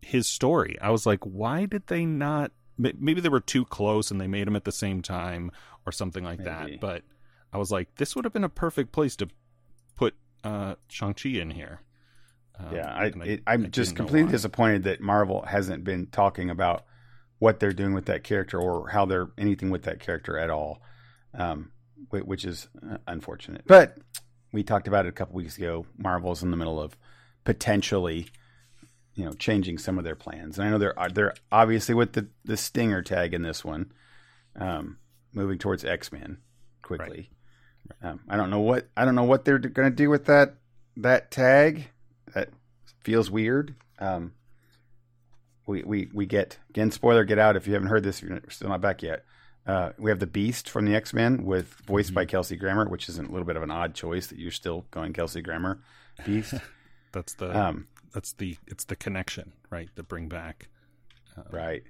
his story. I was like, why did they not? Maybe they were too close and they made them at the same time or something like maybe. that. But I was like, this would have been a perfect place to put uh, Shang-Chi in here. Um, yeah, I, I, it, I'm I just completely disappointed that Marvel hasn't been talking about what they're doing with that character or how they're anything with that character at all, um, which is unfortunate. But we talked about it a couple weeks ago. Marvel's in the middle of potentially, you know, changing some of their plans. And I know they're they're obviously with the, the Stinger tag in this one, um, moving towards X-Men quickly. Right. Right. Um, I don't know what I don't know what they're going to do with that that tag. That feels weird. Um, we we we get again spoiler. Get out if you haven't heard this. If you're still not back yet. Uh, we have the Beast from the X-Men, with voiced mm-hmm. by Kelsey Grammer, which is a little bit of an odd choice that you're still going Kelsey Grammer Beast. That's the. Um, That's the it's the connection, right? The bring back, uh, right?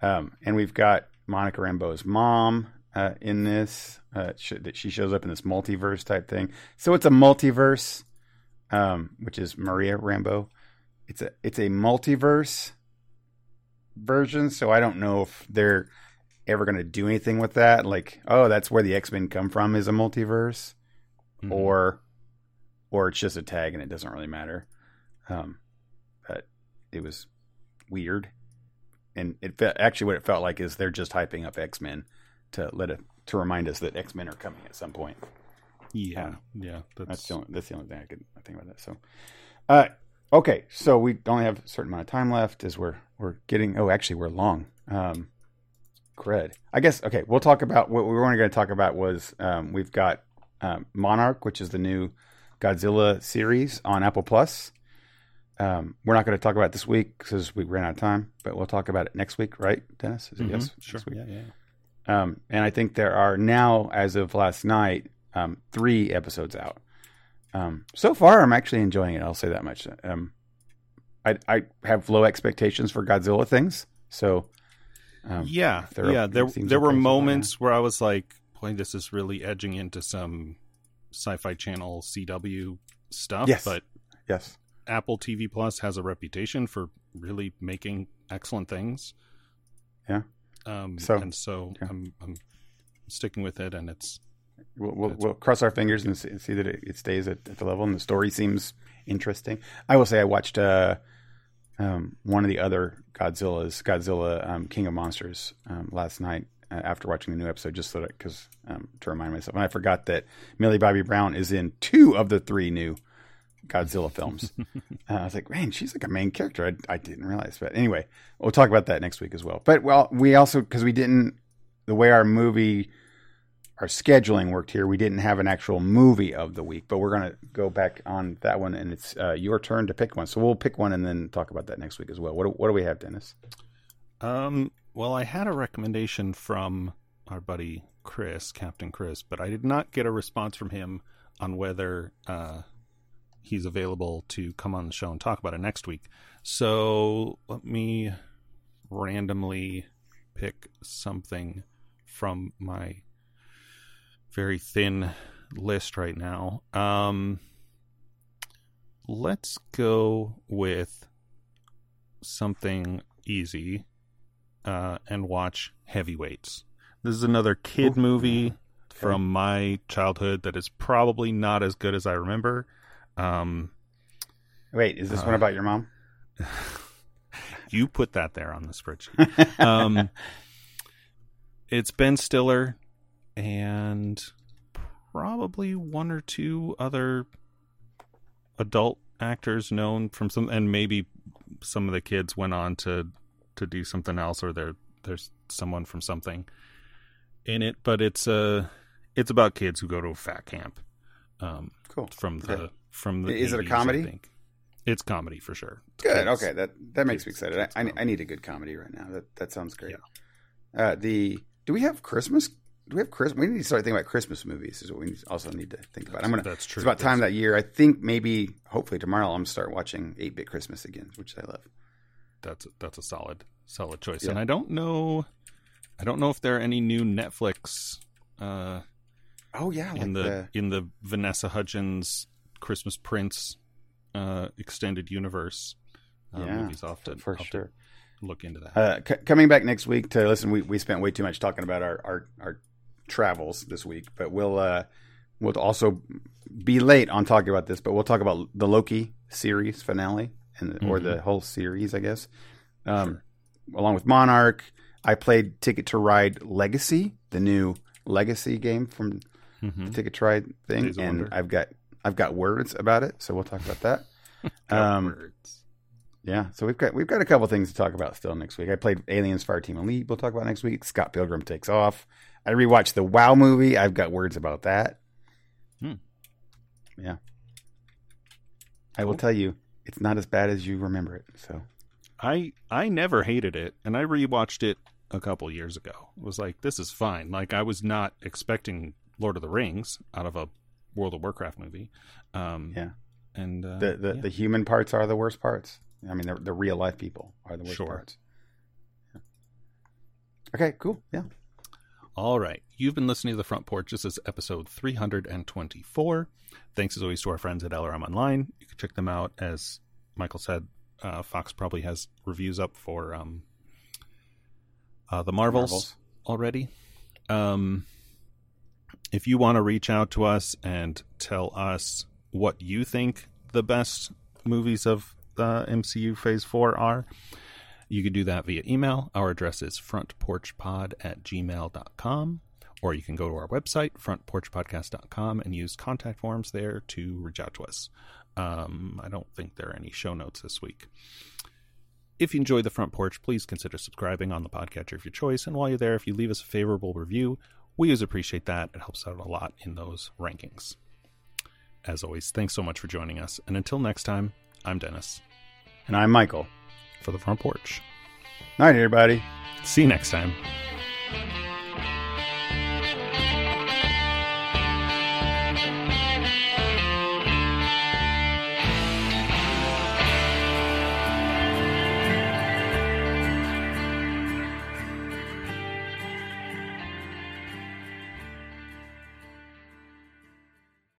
Um, and we've got Monica Rambeau's mom uh, in this. Uh, sh- that she shows up in this multiverse type thing. So it's a multiverse, um, which is Maria Rambeau. It's a it's a multiverse version. So I don't know if they're ever going to do anything with that. Like, oh, that's where the X-Men come from is a multiverse, mm-hmm. or or it's just a tag and it doesn't really matter. Um, but it was weird, and it fe- actually what it felt like is they're just hyping up X-Men to let it to remind us that X-Men are coming at some point. Yeah, um, yeah, that's that's the, only, that's the only thing I could think about that. So, uh, okay, so we only have a certain amount of time left as we're we're getting. Oh, actually, we're long. Um, cred, I guess. Okay, we'll talk about what we were only going to talk about was um, we've got um, Monarch, which is the new Godzilla series on Apple Plus. Um, we're not going to talk about it this week because we ran out of time, but we'll talk about it next week, right, Dennis? Is it mm-hmm. yes? Sure. Next week? Yeah, yeah. Um, and I think there are now, as of last night, um, three episodes out. Um, so far, I'm actually enjoying it. I'll say that much. Um, I, I have low expectations for Godzilla things, so um, yeah, there yeah. Are, there there were moments where I was like, "Boy, this is really edging into some Sci-Fi Channel C W stuff." Yes. But yes. Apple T V Plus has a reputation for really making excellent things. Yeah. Um, so, and so yeah. I'm, I'm sticking with it, and it's we'll, we'll, it's, we'll cross our fingers and see, see that it, it stays at, at the level, and the story seems interesting. I will say I watched uh, um, one of the other Godzilla's, Godzilla um, King of Monsters um, last night uh, after watching the new episode, just so that, cause, um, to remind myself. And I forgot that Millie Bobby Brown is in two of the three new Godzilla films. uh, I was like, man, she's like a main character. I, I didn't realize, but anyway, we'll talk about that next week as well. But well, we also, because we didn't, the way our movie, our scheduling worked here, we didn't have an actual movie of the week, but we're going to go back on that one, and it's uh, your turn to pick one. So we'll pick one and then talk about that next week as well. What, what do we have, Dennis? Um, well, I had a recommendation from our buddy Chris, Captain Chris, but I did not get a response from him on whether uh, he's available to come on the show and talk about it next week. So let me randomly pick something from my very thin list right now. Um, let's go with something easy uh, and watch Heavyweights. This is another kid Ooh. movie okay. from my childhood that is probably not as good as I remember. Um, Wait, is this uh, one about your mom? You put that there on the spreadsheet. Um, it's Ben Stiller and probably one or two other adult actors known from some, and maybe some of the kids went on to, to do something else, or there there's someone from something in it. But it's uh, it's about kids who go to a fat camp. Um, cool. From the. Okay. From the is eighties, it a comedy? I think. It's comedy for sure. It's good. Kids. Okay, that that makes kids, me excited. I, I I need a good comedy right now. That that sounds great. Yeah. Uh, the do we have Christmas? Do we have Christmas? We need to start thinking about Christmas movies. Is what we also need to think about. That's, I'm gonna. That's true. It's about time that's that year. I think maybe hopefully tomorrow I'm gonna start watching eight bit Christmas again, which I love. that's that's a solid solid choice. Yeah. And I don't know, I don't know if there are any new Netflix. Uh, oh yeah, like in the, the in the Vanessa Hudgens Christmas Prince uh, extended universe uh, yeah, movies. I'll have to, for I'll sure to look into that. Uh, c- coming back next week to listen. We we spent way too much talking about our our, our travels this week, but we'll uh, we'll also be late on talking about this. But we'll talk about the Loki series finale. And, or mm-hmm. the whole series, I guess. Um, sure. Along with Monarch, I played Ticket to Ride Legacy, the new Legacy game from mm-hmm. the Ticket to Ride thing, Days and I've got I've got words about it, so we'll talk about that. um, words. Yeah, so we've got we've got a couple things to talk about still next week. I played Aliens Fireteam Elite. We'll talk about next week. Scott Pilgrim Takes Off. I rewatched the WoW movie. I've got words about that. Hmm. Yeah, I cool. will tell you. It's not as bad as you remember it. So, I I never hated it, and I rewatched it a couple years ago. It was like, this is fine. Like, I was not expecting Lord of the Rings out of a World of Warcraft movie. Um, yeah, and uh, the the, yeah. the human parts are the worst parts. I mean, the, the real life people are the worst sure. parts. Yeah. Okay, cool. Yeah. All right. You've been listening to The Front Porch. This is episode three hundred twenty-four. Thanks as always to our friends at L R M Online. You can check them out. As Michael said, uh, Fox probably has reviews up for um, uh, the Marvels, Marvels. already. Um, if you want to reach out to us and tell us what you think the best movies of uh, M C U Phase four are, you can do that via email. Our address is frontporchpod at gmail dot com, or you can go to our website, frontporchpodcast dot com, and use contact forms there to reach out to us. Um, I don't think there are any show notes this week. If you enjoy The Front Porch, please consider subscribing on the podcatcher of your choice. And while you're there, if you leave us a favorable review, we always appreciate that. It helps out a lot in those rankings. As always, thanks so much for joining us. And until next time, I'm Dennis. And I'm Michael. For The Front Porch. Night, everybody. See you next time.